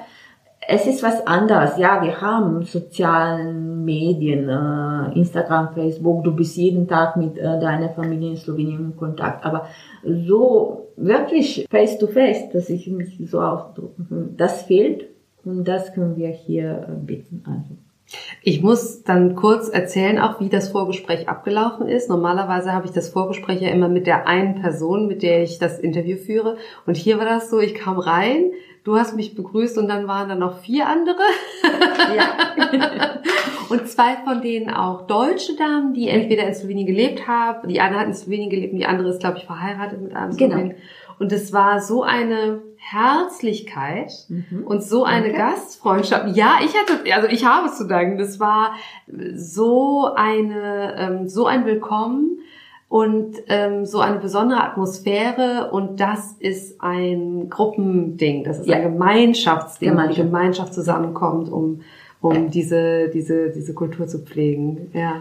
es ist was anderes. Ja, wir haben sozialen Medien, Instagram, Facebook. Du bist jeden Tag mit deiner Familie in Slowenien in Kontakt. Aber so wirklich face to face, dass ich mich so ausdrücken kann, das fehlt. Und das können wir hier bieten. Also. Ich muss dann kurz erzählen auch, wie das Vorgespräch abgelaufen ist. Normalerweise habe ich das Vorgespräch ja immer mit der einen Person, mit der ich das Interview führe. Und hier war das so, ich kam rein. Du hast mich begrüßt und dann waren da noch vier andere. Ja. Und zwei von denen auch deutsche Damen, die entweder in Slowenien gelebt haben. Die eine hat in Slowenien gelebt und die andere ist, glaube ich, verheiratet mit einem Slowenen. Genau. Und es war so eine Herzlichkeit mhm. und so eine okay. Gastfreundschaft. Ja, ich hatte, also ich habe es zu danken. Das war so eine, so ein Willkommen. Und ähm, so eine besondere Atmosphäre, und das ist ein Gruppending, das ist ja. ein Gemeinschaftsding, Gemeinschaft. Die Gemeinschaft zusammenkommt, um um diese diese diese Kultur zu pflegen. Ja,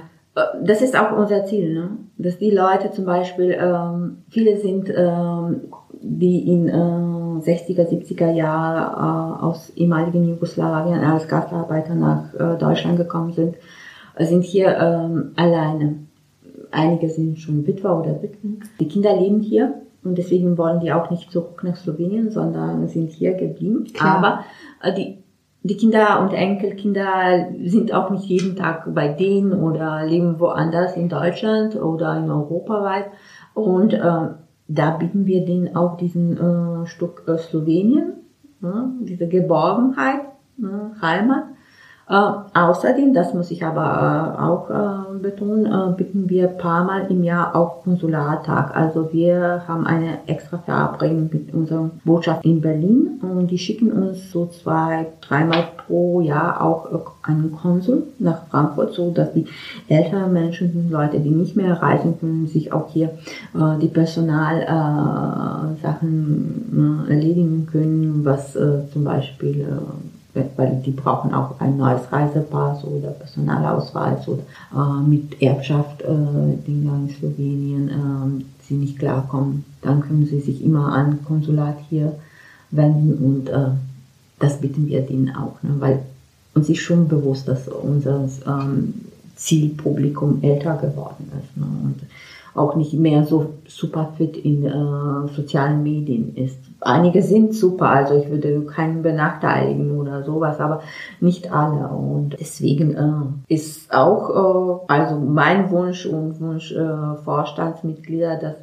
das ist auch unser Ziel, ne? Dass die Leute zum Beispiel, ähm, viele sind, ähm, die in äh, sechziger, siebziger Jahren äh, aus ehemaligen Jugoslawien als Gastarbeiter nach äh, Deutschland gekommen sind, sind hier ähm, alleine. Einige sind schon Witwer oder Witwen. Die Kinder leben hier und deswegen wollen die auch nicht zurück nach Slowenien, sondern sind hier geblieben. Klar. Aber die, die Kinder und Enkelkinder sind auch nicht jeden Tag bei denen oder leben woanders in Deutschland oder in Europa weit. Und äh, da bieten wir denen auch diesen äh, Stück äh, Slowenien, ne, diese Geborgenheit, ne, Heimat. Äh, außerdem, das muss ich aber äh, auch äh, betonen, äh, bitten wir ein paar Mal im Jahr auch Konsulartag. Also wir haben eine extra Verabredung mit unserer Botschaft in Berlin und die schicken uns so zwei, dreimal pro Jahr auch äh, einen Konsul nach Frankfurt, so dass die älteren Menschen, Leute, die nicht mehr reisen können, sich auch hier äh, die Personalsachen äh, äh, erledigen können, was äh, zum Beispiel... Äh, weil die brauchen auch ein neues Reisepass oder Personalausweis oder äh, mit Erbschaft, äh, Dinger in Slowenien, äh, sie nicht klarkommen. Dann können sie sich immer an Konsulat hier wenden und äh, das bieten wir denen auch, ne? Weil uns ist schon bewusst, dass unser ähm, Zielpublikum älter geworden ist, ne? Und auch nicht mehr so super fit in äh, sozialen Medien ist. Einige sind super, also ich würde keinen benachteiligen oder sowas, aber nicht alle. Und deswegen äh, ist auch äh, also mein Wunsch und Wunsch äh, Vorstandsmitglieder, dass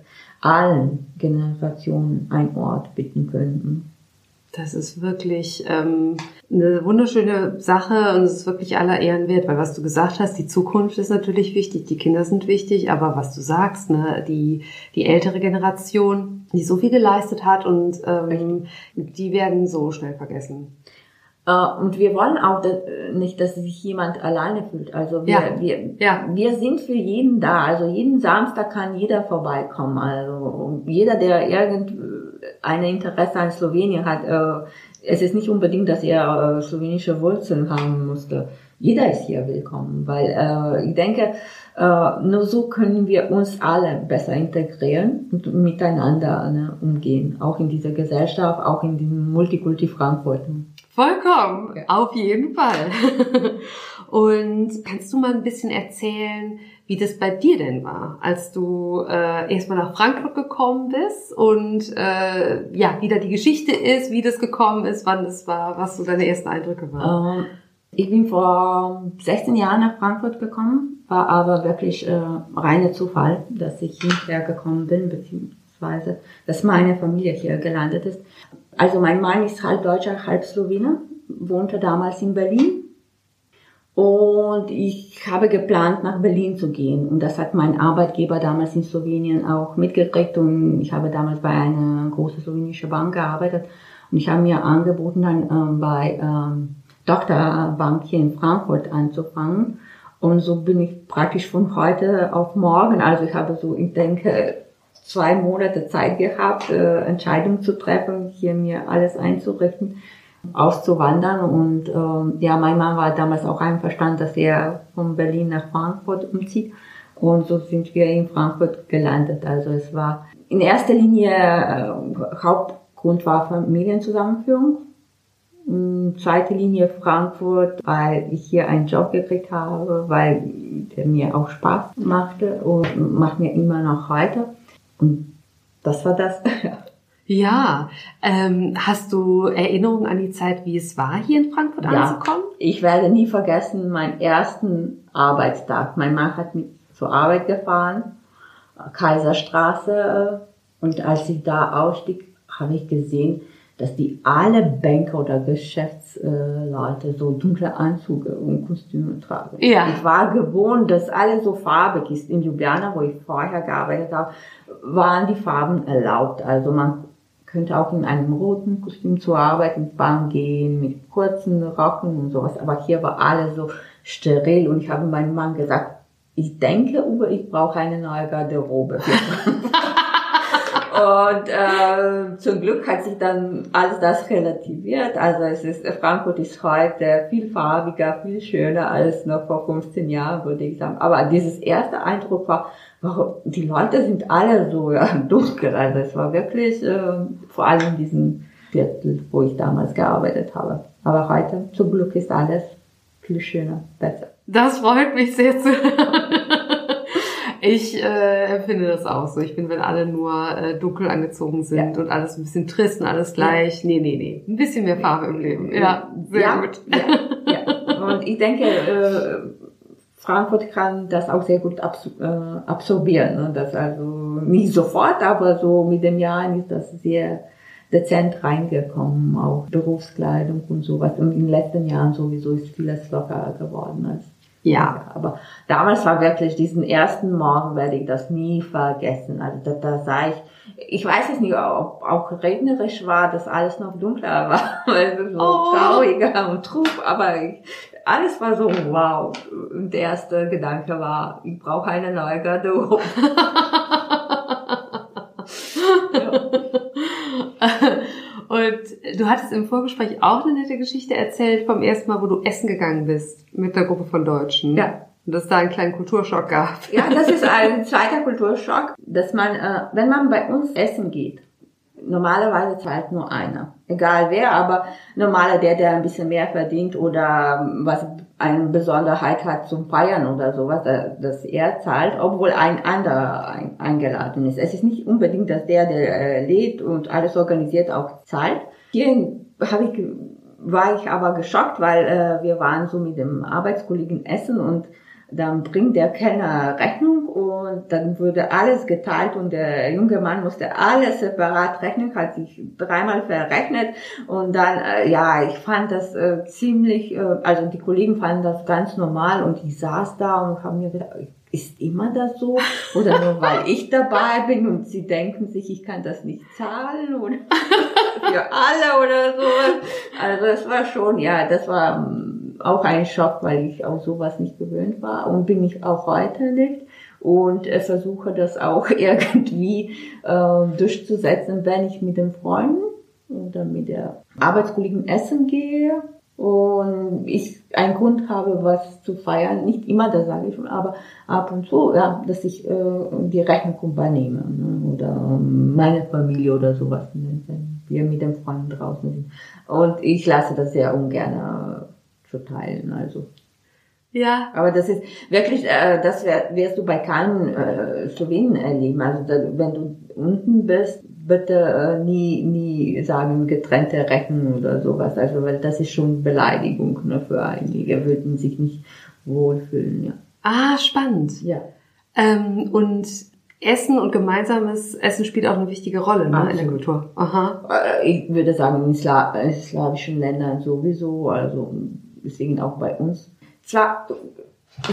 allen Generationen einen Ort bieten könnten. Das ist wirklich ähm, eine wunderschöne Sache und es ist wirklich aller Ehren wert, weil was du gesagt hast, die Zukunft ist natürlich wichtig, die Kinder sind wichtig, aber was du sagst, ne, die die ältere Generation, die so viel geleistet hat und ähm, die werden so schnell vergessen. Uh, und wir wollen auch das, nicht, dass sich jemand alleine fühlt. Also wir, ja. wir, ja. wir sind für jeden da. Also jeden Samstag kann jeder vorbeikommen. Also jeder, der irgendein Interesse an Slowenien hat, uh, es ist nicht unbedingt, dass er uh, slowenische Wurzeln haben musste. Jeder ist hier willkommen, weil uh, ich denke, uh, nur so können wir uns alle besser integrieren und miteinander, ne, umgehen. Auch in dieser Gesellschaft, auch in diesem Multikulti Frankfurt. Vollkommen, ja. Auf jeden Fall. Und kannst du mal ein bisschen erzählen, wie das bei dir denn war, als du äh, erstmal nach Frankfurt gekommen bist und äh, ja, wie da die Geschichte ist, wie das gekommen ist, wann das war, was so deine ersten Eindrücke waren? Ähm, ich bin vor sechzehn Jahren nach Frankfurt gekommen, war aber wirklich äh, reiner Zufall, dass ich hierher gekommen bin, beziehungsweise dass meine Familie hier gelandet ist. Also mein Mann ist halb Deutscher, halb Slowene, wohnte damals in Berlin und ich habe geplant, nach Berlin zu gehen. Und das hat mein Arbeitgeber damals in Slowenien auch mitgekriegt und ich habe damals bei einer großen slowenischen Bank gearbeitet und ich habe mir angeboten, dann ähm, bei ähm, Doktorbank hier in Frankfurt anzufangen. Und so bin ich praktisch von heute auf morgen, also ich habe so, ich denke, zwei Monate Zeit gehabt, äh, Entscheidungen zu treffen, hier mir alles einzurichten, auszuwandern. Und ähm, ja, mein Mann war damals auch einverstanden, dass er von Berlin nach Frankfurt umzieht. Und so sind wir in Frankfurt gelandet. Also es war in erster Linie, äh, Hauptgrund war Familienzusammenführung. In zweiter Linie Frankfurt, weil ich hier einen Job gekriegt habe, weil der mir auch Spaß machte und macht mir immer noch heute. Und das war das. Ja, ähm, hast du Erinnerungen an die Zeit, wie es war, hier in Frankfurt anzukommen? Ja, ich werde nie vergessen, meinen ersten Arbeitstag. Mein Mann hat mich zur Arbeit gefahren, Kaiserstraße. Und als ich da ausstieg, habe ich gesehen, dass die alle Banker oder Geschäftsleute so dunkle Anzüge und Kostüme tragen. Ja. Ich war gewohnt, dass alles so farbig ist. In Ljubljana, wo ich vorher gearbeitet habe, waren die Farben erlaubt. Also man könnte auch in einem roten Kostüm zur Arbeit ins Bahn gehen, mit kurzen Rocken und sowas. Aber hier war alles so steril und ich habe meinem Mann gesagt, ich denke, Uwe, ich brauche eine neue Garderobe. Und äh, zum Glück hat sich dann alles das relativiert. Also es ist, Frankfurt ist heute viel farbiger, viel schöner als noch vor fünfzehn Jahren, würde ich sagen. Aber dieses erste Eindruck war, wow, die Leute sind alle so, ja, dunkel. Also es war wirklich, äh, vor allem in diesem Viertel, wo ich damals gearbeitet habe. Aber heute, zum Glück, ist alles viel schöner, besser. Das freut mich sehr zu hören. Ich äh, empfinde das auch so. Ich bin, wenn alle nur äh, dunkel angezogen sind, ja, und alles ein bisschen trist und alles gleich. Ja. Nee, nee, nee. Ein bisschen mehr Farbe im Leben. Ja, sehr ja, gut. Ja, ja. Und ich denke, äh, Frankfurt kann das auch sehr gut absor- äh, absorbieren. Ne? Das also nicht sofort, aber so mit den Jahren ist das sehr dezent reingekommen. Auch Berufskleidung und sowas. Und in den letzten Jahren sowieso ist vieles lockerer geworden als ja, aber damals war wirklich, diesen ersten Morgen werde ich das nie vergessen. Also da, da sah ich, ich weiß es nicht, ob auch regnerisch war, dass alles noch dunkler war, also so oh. trauriger und trub, aber ich, alles war so wow. Und der erste Gedanke war, ich brauche eine neue Garderobe. Ja. Und du hattest im Vorgespräch auch eine nette Geschichte erzählt vom ersten Mal, wo du essen gegangen bist mit der Gruppe von Deutschen. Ja. Und dass da einen kleinen Kulturschock gab. Ja, das ist ein zweiter Kulturschock, dass man, äh, wenn man bei uns essen geht, normalerweise zahlt nur einer. Egal wer, aber normaler der, der ein bisschen mehr verdient oder was eine Besonderheit hat zum Feiern oder sowas, dass er zahlt, obwohl ein anderer eingeladen ist. Es ist nicht unbedingt, dass der, der lädt und alles organisiert, auch zahlt. Hier habe ich, war ich aber geschockt, weil äh, wir waren so mit dem Arbeitskollegen essen und Dann bringt der Kellner Rechnung und dann wurde alles geteilt und der junge Mann musste alles separat rechnen, hat sich dreimal verrechnet und dann, äh, ja, ich fand das äh, ziemlich, äh, also die Kollegen fanden das ganz normal und ich saß da und haben mir gedacht, ist immer das so? Oder nur weil ich dabei bin und sie denken sich, ich kann das nicht zahlen oder für alle oder sowas. Also das war schon, ja, das war auch ein Schock, weil ich auch sowas nicht gewöhnt war und bin ich auch heute nicht und äh, versuche das auch irgendwie äh, durchzusetzen, wenn ich mit den Freunden oder mit der Arbeitskollegen essen gehe und ich einen Grund habe, was zu feiern. Nicht immer, das sage ich schon, aber ab und zu, ja, dass ich äh, die Rechnung übernehme, ne? Oder meine Familie oder sowas, wenn wir mit den Freunden draußen sind. Und ich lasse das sehr ungern teilen, also. Ja. Aber das ist wirklich, äh, das wär, wirst du bei keinem äh, Slowenen erleben. Also da, wenn du unten bist, bitte äh, nie, nie sagen getrennte Recken oder sowas. Also weil das ist schon Beleidigung, ne, für einige, würden sich nicht wohlfühlen. Ja. Ah, spannend. Ja. Ähm, und Essen und gemeinsames Essen spielt auch eine wichtige Rolle, ne, in der Kultur. Aha. Ich würde sagen in Sla- in slawischen Ländern sowieso, also deswegen auch bei uns. Zwar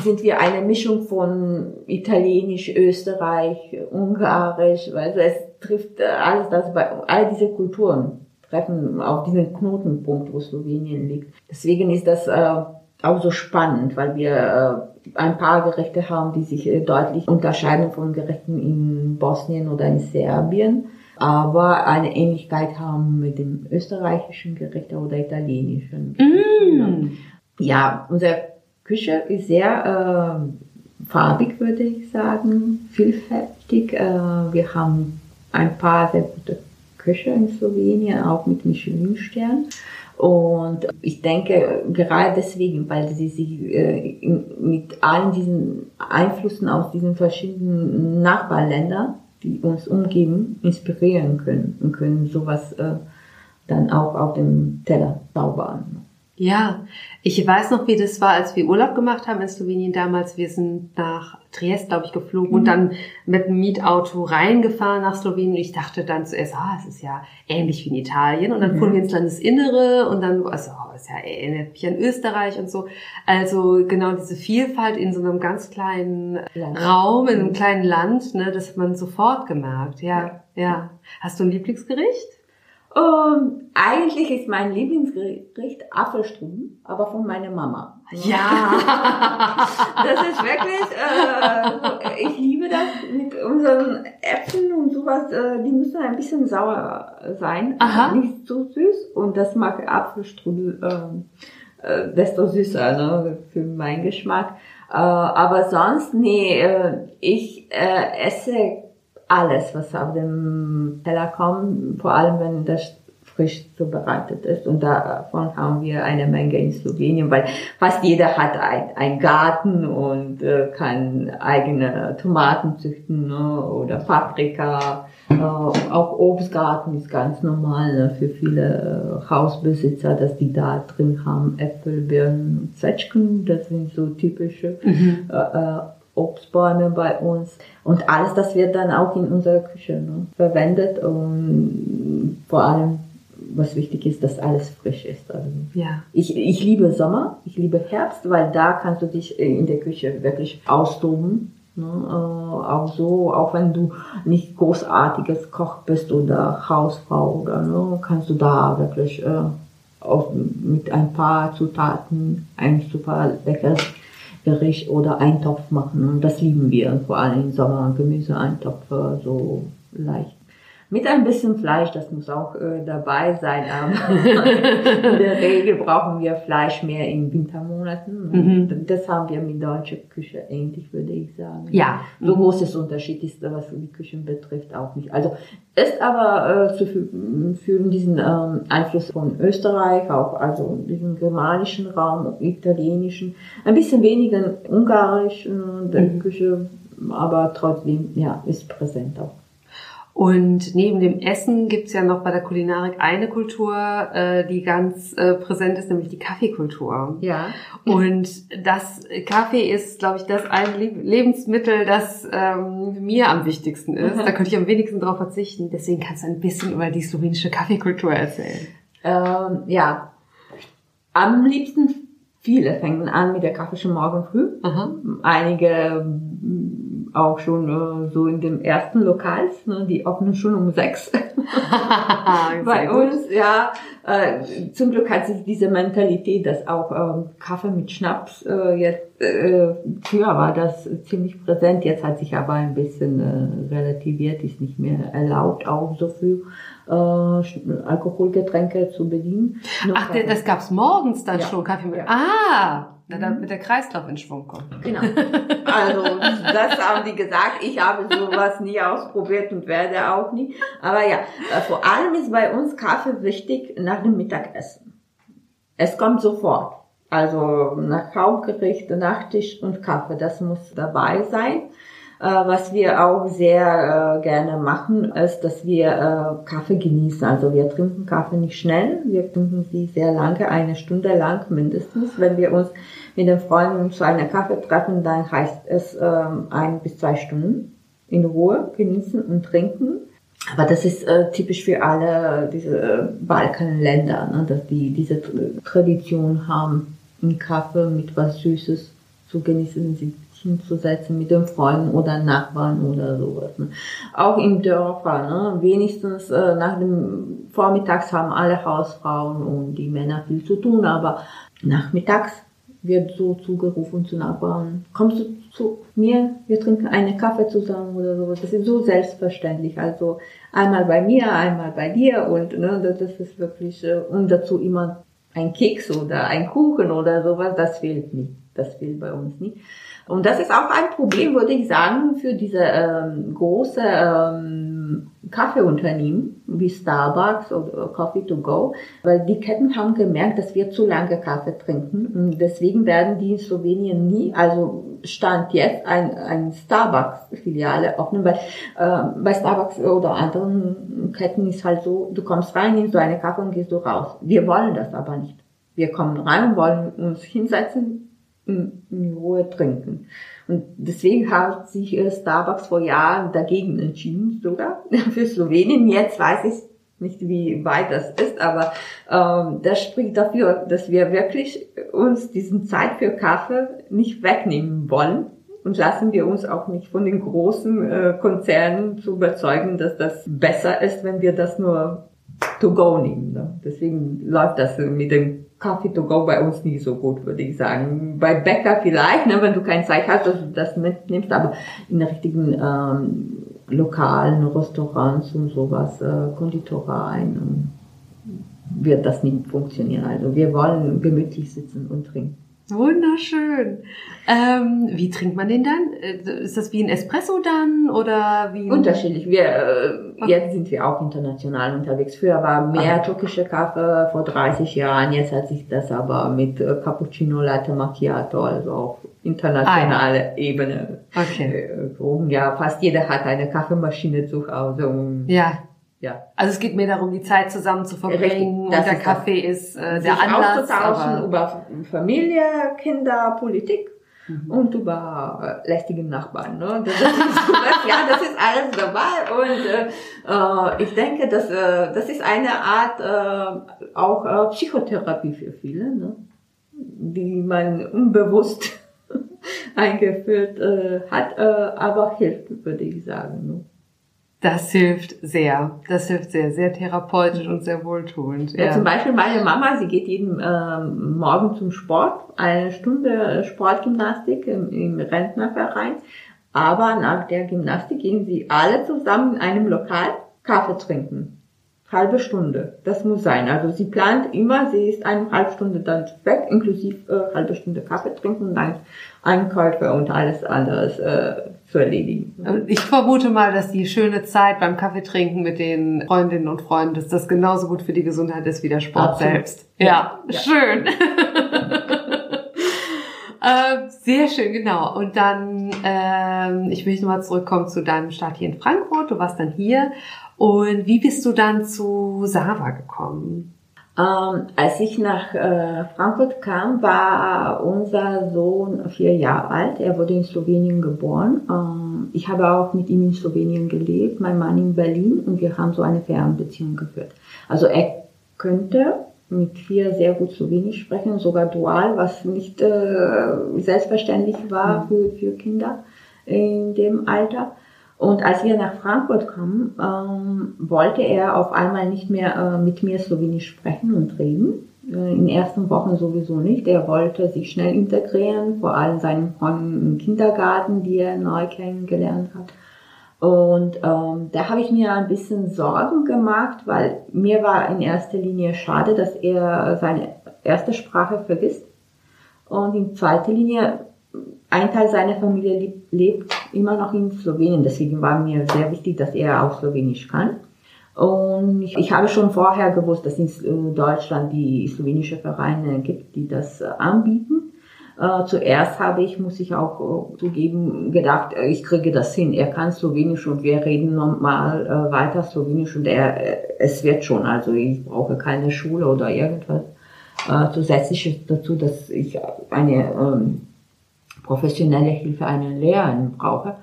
sind wir eine Mischung von Italienisch, Österreich, Ungarisch, also es trifft alles das, bei all diese Kulturen treffen auf diesen Knotenpunkt, wo Slowenien liegt. Deswegen ist das äh, auch so spannend, weil wir äh, ein paar Gerichte haben, die sich äh, deutlich unterscheiden von Gerichten in Bosnien oder in Serbien, aber eine Ähnlichkeit haben mit dem österreichischen Gericht oder italienischen. Mm. Ja, unsere Küche ist sehr äh, farbig, würde ich sagen, vielfältig. Äh, wir haben ein paar sehr gute Köchen in Slowenien, auch mit Michelin-Stern. Und ich denke, gerade deswegen, weil sie sich äh, in, mit allen diesen Einflüssen aus diesen verschiedenen Nachbarländern, die uns umgeben, inspirieren können und können sowas äh, dann auch auf dem Teller zaubern. Ja, ich weiß noch, wie das war, als wir Urlaub gemacht haben in Slowenien damals. Wir sind nach Triest, glaube ich, geflogen, mhm, und dann mit dem Mietauto reingefahren nach Slowenien. Ich dachte dann zuerst, ah, es ist ja ähnlich wie in Italien. Und dann, mhm, fuhren wir ins Landesinnere und dann, also, es ist ja ähnlich wie in Österreich und so. Also genau diese Vielfalt in so einem ganz kleinen Land. Raum, in einem kleinen Land, ne, das hat man sofort gemerkt. Ja, ja, ja. Hast du ein Lieblingsgericht? Um, eigentlich ist mein Lieblingsgericht Apfelstrudel, aber von meiner Mama. Ja! Das ist wirklich, äh, ich liebe das mit unseren Äpfeln und sowas, äh, die müssen ein bisschen sauer sein, aha, nicht zu süß, und das mag Apfelstrudel äh, äh, desto süßer, ne, für meinen Geschmack. Äh, aber sonst, nee, äh, ich äh, esse alles, was auf dem Teller kommt, vor allem wenn das frisch zubereitet ist. Und davon haben wir eine Menge in Slowenien, weil fast jeder hat einen Garten und äh, kann eigene Tomaten züchten, ne, oder Paprika. Äh, auch Obstgarten ist ganz normal, ne, für viele äh, Hausbesitzer, dass die da drin haben Äpfel, Birnen, Zwetschgen. Das sind so typische, mhm, äh, Obstbäume bei uns, und alles das wird dann auch in unserer Küche, ne, verwendet, und vor allem, was wichtig ist, dass alles frisch ist. Also ja. Ich, ich liebe Sommer, ich liebe Herbst, weil da kannst du dich in der Küche wirklich austoben, ne, äh, auch so, auch wenn du nicht großartiges Koch bist oder Hausfrau oder, ne, kannst du da wirklich äh, auch mit ein paar Zutaten ein super leckeres Gericht oder Eintopf machen, und das lieben wir, vor allem im Sommer, Gemüseeintopfe, so leicht. Mit ein bisschen Fleisch, das muss auch äh, dabei sein, aber in der Regel brauchen wir Fleisch mehr in Wintermonaten. Mhm. Das haben wir mit deutscher Küche ähnlich, würde ich sagen. Ja. So, mhm, großes Unterschied ist, was die Küchen betrifft, auch nicht. Also ist aber äh, zu führen diesen ähm, Einfluss von Österreich, auch also diesen germanischen Raum, italienischen, ein bisschen weniger ungarischen, mhm, Küche, aber trotzdem, ja, ist präsent auch. Und neben dem Essen gibt's ja noch bei der Kulinarik eine Kultur, äh, die ganz äh, präsent ist, nämlich die Kaffeekultur. Ja. Und das Kaffee ist, glaube ich, das ein Lebensmittel, das ähm, mir am wichtigsten ist. Da könnte ich am wenigsten drauf verzichten. Deswegen kannst du ein bisschen über die slowenische Kaffeekultur erzählen. Ähm, ja, am liebsten viele fangen an mit der Kaffee schon morgen früh. Aha. Einige auch schon äh, so in den ersten Lokals, ne, die öffnen schon um sechs. Bei uns, ja. Äh, zum Glück hat sich diese Mentalität, dass auch äh, Kaffee mit Schnaps äh, jetzt, äh, früher war das ziemlich präsent, jetzt hat sich aber ein bisschen äh, relativiert, ist nicht mehr erlaubt, auch so viel äh, Alkoholgetränke zu bedienen. Nur Ach, Kaffee. Das gab's morgens dann ja. schon, Kaffee mit, ja. ah! Damit der Kreislauf in Schwung kommt. Genau. Also das haben die gesagt. Ich habe sowas nie ausprobiert und werde auch nie. Aber ja, vor allem ist bei uns Kaffee wichtig nach dem Mittagessen. Es kommt sofort. Also nach Hauptgericht, Nachtisch und Kaffee. Das muss dabei sein. Was wir auch sehr gerne machen, ist, dass wir Kaffee genießen. Also wir trinken Kaffee nicht schnell, wir trinken sie sehr lange, eine Stunde lang mindestens. Wenn wir uns mit den Freunden zu einem Kaffee treffen, dann heißt es ein bis zwei Stunden in Ruhe genießen und trinken. Aber das ist typisch für alle diese Balkanländer, dass die diese Tradition haben, einen Kaffee mit was Süßes zu genießen, sie zu setzen mit den Freunden oder Nachbarn oder sowas. Auch im Dörfer, ne? Wenigstens äh, nach dem Vormittags haben alle Hausfrauen und die Männer viel zu tun, aber nachmittags wird so zugerufen zu Nachbarn, kommst du zu mir, wir trinken einen Kaffee zusammen oder sowas. Das ist so selbstverständlich, also einmal bei mir, einmal bei dir und ne, das ist wirklich, äh, und dazu immer ein Keks oder ein Kuchen oder sowas, das fehlt nicht, das fehlt bei uns nicht. Und das ist auch ein Problem, würde ich sagen, für diese ähm, große ähm, Kaffeeunternehmen wie Starbucks oder Coffee to Go, weil die Ketten haben gemerkt, dass wir zu lange Kaffee trinken und deswegen werden die in Slowenien nie, also stand jetzt ein, ein Starbucks-Filiale offen, weil äh, bei Starbucks oder anderen Ketten ist halt so, du kommst rein, nimmst du eine Kaffee und gehst du raus. Wir wollen das aber nicht. Wir kommen rein und wollen uns hinsetzen, in Ruhe trinken. Und deswegen hat sich Starbucks vor Jahren dagegen entschieden, sogar für Slowenien. Jetzt weiß ich nicht, wie weit das ist, aber ähm, das spricht dafür, dass wir wirklich uns diesen Zeit für Kaffee nicht wegnehmen wollen und lassen wir uns auch nicht von den großen äh, Konzernen zu überzeugen, dass das besser ist, wenn wir das nur to go nehmen. Ne? Deswegen läuft das mit dem Coffee to go bei uns nie so gut, würde ich sagen. Bei Bäcker vielleicht, ne, wenn du keine Zeit hast, dass du das mitnimmst, aber in den richtigen ähm, lokalen Restaurants und sowas, äh, Konditoreien, wird das nicht funktionieren. Also wir wollen gemütlich sitzen und trinken. Wunderschön. Ähm, wie trinkt man den dann? Ist das wie ein Espresso dann oder wie? Unterschiedlich. Wir äh, okay. Jetzt sind wir auch international unterwegs. Früher war mehr okay. türkische Kaffee vor dreißig Jahren. Jetzt hat sich das aber mit Cappuccino, Latte Macchiato, also auf internationaler ah, ja. Ebene. Okay. Äh, ja, fast jeder hat eine Kaffeemaschine zu Hause. Und ja. Ja. Also es geht mir darum, die Zeit zusammen zu verbringen und der Kaffee ist äh, der Anlass. Sich auszutauschen über Familie, Kinder, Politik mhm. und über lästige Nachbarn. Ne? Das ist, das, ja, das ist alles dabei und äh, ich denke, dass, äh, das ist eine Art äh, auch äh, Psychotherapie für viele, ne? Die man unbewusst eingeführt äh, hat, äh, aber hilft, würde ich sagen. Ne? Das hilft sehr, das hilft sehr, sehr therapeutisch und sehr wohltuend. Ja. Ja, zum Beispiel meine Mama, sie geht jeden ähm, Morgen zum Sport, eine Stunde Sportgymnastik im, im Rentnerverein, aber nach der Gymnastik gehen sie alle zusammen in einem Lokal Kaffee trinken. Halbe Stunde, das muss sein. Also sie plant immer, sie ist eine halbe Stunde dann weg, inklusive äh, halbe Stunde Kaffee trinken und dann Einkäufe und alles anderes äh, zu erledigen. Ich vermute mal, dass die schöne Zeit beim Kaffeetrinken mit den Freundinnen und Freunden, dass das genauso gut für die Gesundheit ist wie der Sport Absolut. Selbst. Ja, ja. Schön. Ja. Äh, sehr schön, genau. Und dann, ähm, ich will nochmal zurückkommen zu deinem Start hier in Frankfurt. Du warst dann hier. Und wie bist du dann zu Sava gekommen? Ähm, als ich nach äh, Frankfurt kam, war unser Sohn vier Jahre alt. Er wurde in Slowenien geboren. Ähm, ich habe auch mit ihm in Slowenien gelebt, mein Mann in Berlin, und wir haben so eine Fernbeziehung geführt. Also er könnte mit vier sehr gut Slowenisch sprechen, sogar dual, was nicht äh, selbstverständlich war für, für Kinder in dem Alter. Und als wir nach Frankfurt kamen, ähm, wollte er auf einmal nicht mehr äh, mit mir Slowenisch sprechen und reden. Äh, in den ersten Wochen sowieso nicht. Er wollte sich schnell integrieren, vor allem seinen Freunden im Kindergarten, die er neu kennengelernt hat. Und ähm, da habe ich mir ein bisschen Sorgen gemacht, weil mir war in erster Linie schade, dass er seine erste Sprache vergisst. Und in zweiter Linie, ein Teil seiner Familie lebt immer noch in Slowenien, deswegen war mir sehr wichtig, dass er auch Slowenisch kann. Und ich, ich habe schon vorher gewusst, dass es in Deutschland die slowenische Vereine gibt, die das anbieten. Äh, zuerst habe ich, muss ich auch äh, zugeben, gedacht, äh, ich kriege das hin. Er kann Slowenisch und wir reden nochmal äh, weiter Slowenisch und er, äh, es wird schon. Also ich brauche keine Schule oder irgendwas äh, zusätzliches dazu, dass ich eine ähm, professionelle Hilfe, eine Lehrerin brauche.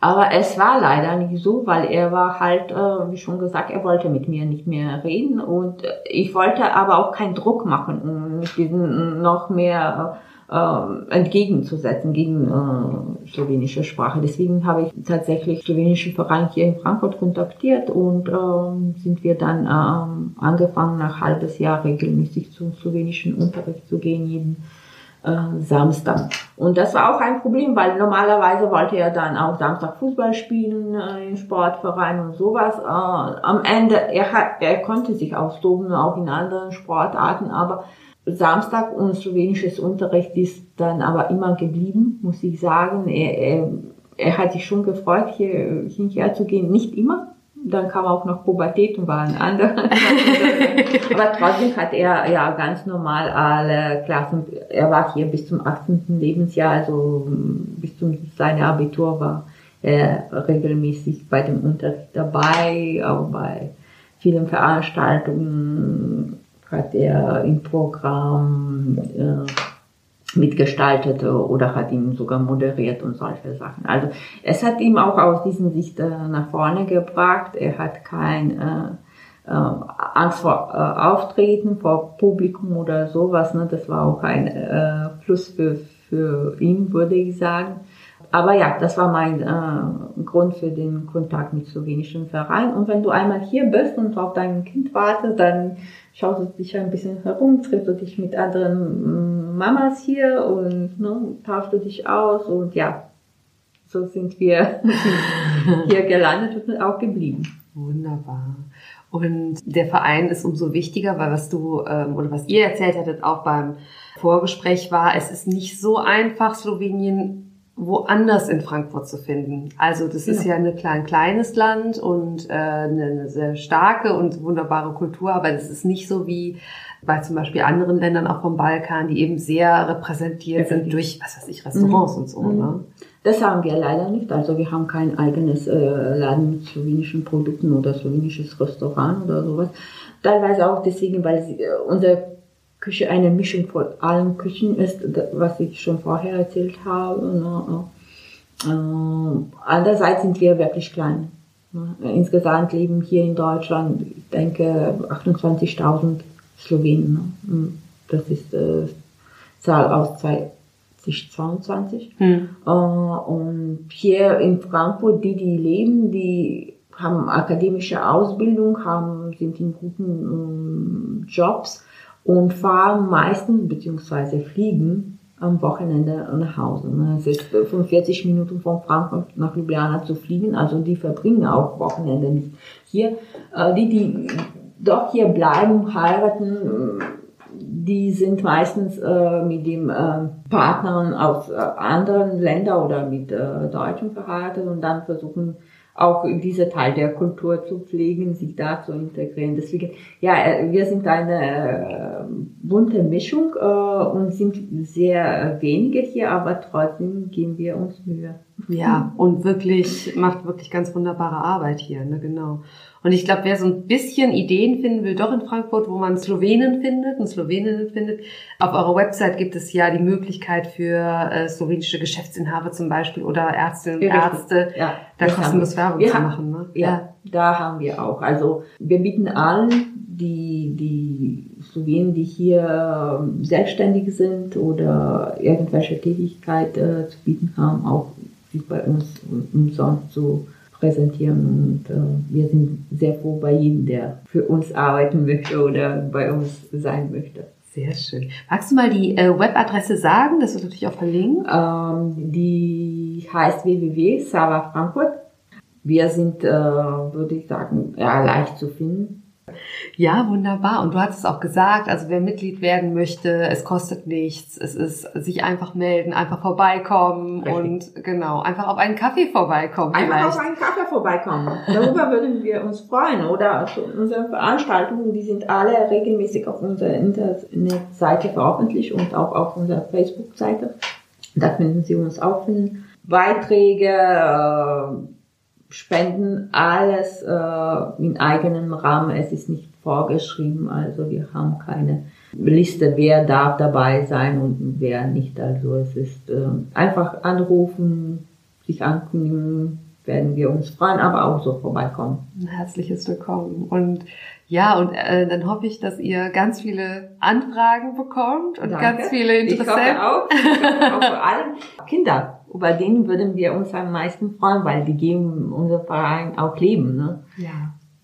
Aber es war leider nicht so, weil er war halt, äh, wie schon gesagt, er wollte mit mir nicht mehr reden und ich wollte aber auch keinen Druck machen, um nicht diesen noch mehr äh, entgegenzusetzen gegen äh, slowenische Sprache. Deswegen habe ich tatsächlich slowenischen Verein hier in Frankfurt kontaktiert und äh, sind wir dann äh, angefangen, nach halbes Jahr regelmäßig zum slowenischen Unterricht zu gehen, jeden Samstag. Und das war auch ein Problem, weil normalerweise wollte er dann auch Samstag Fußball spielen äh, im Sportverein und sowas. Äh, am Ende, er, hat, er konnte sich austoben, auch in anderen Sportarten, aber Samstag und slowenisches Unterricht ist dann aber immer geblieben, muss ich sagen. Er, er, er hat sich schon gefreut, hier hinher zu gehen, nicht immer. Dann kam auch noch Pubertät und war ein anderer. Aber trotzdem hat er ja ganz normal alle Klassen, er war hier bis zum achtzehnten Lebensjahr, also bis zum seinem Abitur war er regelmäßig bei dem Unterricht dabei, auch bei vielen Veranstaltungen hat er im Programm äh, mitgestaltet oder hat ihn sogar moderiert und solche Sachen. Also es hat ihm auch aus dieser Sicht äh, nach vorne gebracht, er hat kein... Äh, Äh, Angst vor äh, Auftreten, vor Publikum oder sowas, ne? Das war auch ein äh, Plus für, für ihn, würde ich sagen. Aber ja, das war mein äh, Grund für den Kontakt mit slowenischen Verein. Und wenn du einmal hier bist und auf dein Kind wartest, dann schaust du dich ein bisschen herum, triffst du dich mit anderen Mamas hier und ne, tauschst du dich aus und ja, so sind wir hier gelandet und auch geblieben. Wunderbar. Und der Verein ist umso wichtiger, weil was du ähm, oder was ihr erzählt hattet auch beim Vorgespräch war, es ist nicht so einfach, Slowenien woanders in Frankfurt zu finden. Also das genau. ist ja ein klein, kleines Land und äh, eine sehr starke und wunderbare Kultur, aber das ist nicht so wie bei zum Beispiel anderen Ländern, auch vom Balkan, die eben sehr repräsentiert ja, sind durch, was weiß ich, Restaurants mhm. und so. Mhm. Ne? Das haben wir leider nicht. Also wir haben kein eigenes äh, Laden mit slowenischen Produkten oder slowenisches Restaurant oder sowas. Teilweise auch deswegen, weil sie, äh, unsere Küche eine Mischung von allen Küchen ist, was ich schon vorher erzählt habe. Äh, andererseits sind wir wirklich klein. Insgesamt leben hier in Deutschland, ich denke, achtundzwanzigtausend Slowenen. Das ist äh, Zahl aus zwei. zweiundzwanzig. Hm. Und hier in Frankfurt, die, die leben, die haben akademische Ausbildung, haben, sind in guten äh, Jobs und fahren meistens, beziehungsweise fliegen am Wochenende nach Hause. Es ist fünfundvierzig Minuten von Frankfurt nach Ljubljana zu fliegen, also die verbringen auch Wochenende nicht hier. Äh, die, die doch hier bleiben, heiraten, die sind meistens äh, mit dem äh, Partnern aus äh, anderen Ländern oder mit äh, Deutschen verheiratet und dann versuchen auch dieser Teil der Kultur zu pflegen, sich da zu integrieren. Deswegen, ja, wir sind eine bunte Mischung und sind sehr wenige hier, aber trotzdem geben wir uns Mühe. Ja, und wirklich, macht wirklich ganz wunderbare Arbeit hier, ne, genau. Und ich glaube, wer so ein bisschen Ideen finden will, doch in Frankfurt, wo man Slowenen findet und Sloweninnen findet, auf eurer Website gibt es ja die Möglichkeit für äh, slowenische Geschäftsinhaber zum Beispiel oder Ärztinnen und ja, Ärzte, ja, da kostenlos Werbung ja, zu machen. Ne? Ja, ja, da haben wir auch. Also wir bieten allen, die, die Slowenen, die hier selbstständig sind oder irgendwelche Tätigkeit äh, zu bieten haben, auch sich bei uns umsonst zu präsentieren, und äh, wir sind sehr froh bei jedem, der für uns arbeiten möchte oder bei uns sein möchte. Sehr schön. Magst du mal die äh, Webadresse sagen? Das wird natürlich auch verlinkt. Ähm, die heißt w w w punkt sava Frankfurt. Wir sind, äh, würde ich sagen, ja, leicht zu finden. Ja, wunderbar. Und du hast es auch gesagt, also wer Mitglied werden möchte, es kostet nichts, es ist sich einfach melden, einfach vorbeikommen. Richtig. Und genau, einfach auf einen Kaffee vorbeikommen. Einfach vielleicht. auf einen Kaffee vorbeikommen. Darüber würden wir uns freuen. Oder unsere Veranstaltungen, die sind alle regelmäßig auf unserer Internetseite veröffentlicht und auch auf unserer Facebook-Seite. Da finden Sie uns auch finden. Beiträge, äh, Spenden, alles äh, in eigenem Rahmen. Es ist nicht vorgeschrieben, also wir haben keine Liste, wer darf dabei sein und wer nicht. Also es ist äh, einfach anrufen, sich ankündigen, werden wir uns freuen, aber auch so vorbeikommen. Ein herzliches Willkommen. Und ja, und äh, dann hoffe ich, dass ihr ganz viele Anfragen bekommt und Danke. ganz viele Interessenten. Ich hoffe auch, ich hoffe vor allem Kinder. Über den würden wir uns am meisten freuen, weil die geben unser Verein auch Leben. Ne? Ja.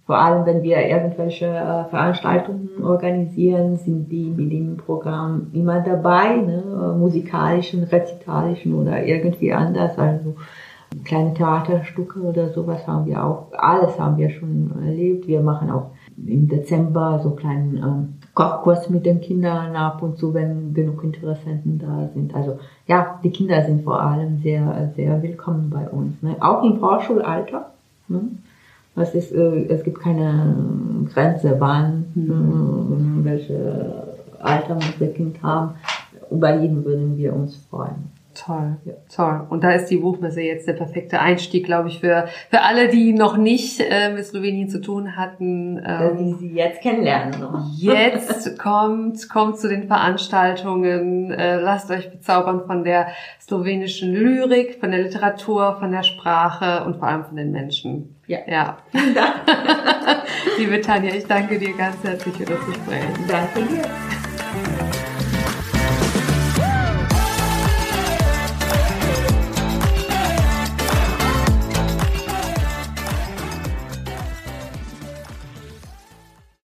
Vor allem, wenn wir irgendwelche äh, Veranstaltungen organisieren, sind die mit dem Programm immer dabei, ne? Musikalischen, rezitalischen oder irgendwie anders. Also kleine Theaterstücke oder sowas haben wir auch. Alles haben wir schon erlebt. Wir machen auch im Dezember so einen kleinen ähm, Kochkurs mit den Kindern ab und zu, wenn genug Interessenten da sind. Also ja, die Kinder sind vor allem sehr, sehr willkommen bei uns. Ne? Auch im Vorschulalter. Ne? Das ist, äh, es gibt keine Grenze, wann, mhm. äh, welche Alter muss das Kind haben. Über jeden würden wir uns freuen. Toll, ja. toll. Und da ist die Buchmesse jetzt der perfekte Einstieg, glaube ich, für für alle, die noch nicht äh, mit Slowenien zu tun hatten. Ähm, die sie jetzt kennenlernen. Noch. Jetzt kommt, kommt zu den Veranstaltungen, äh, lasst euch bezaubern von der slowenischen Lyrik, von der Literatur, von der Sprache und vor allem von den Menschen. Ja. ja. Vielen Dank. Liebe Tanja, ich danke dir ganz herzlich für das Gespräch. Danke dir.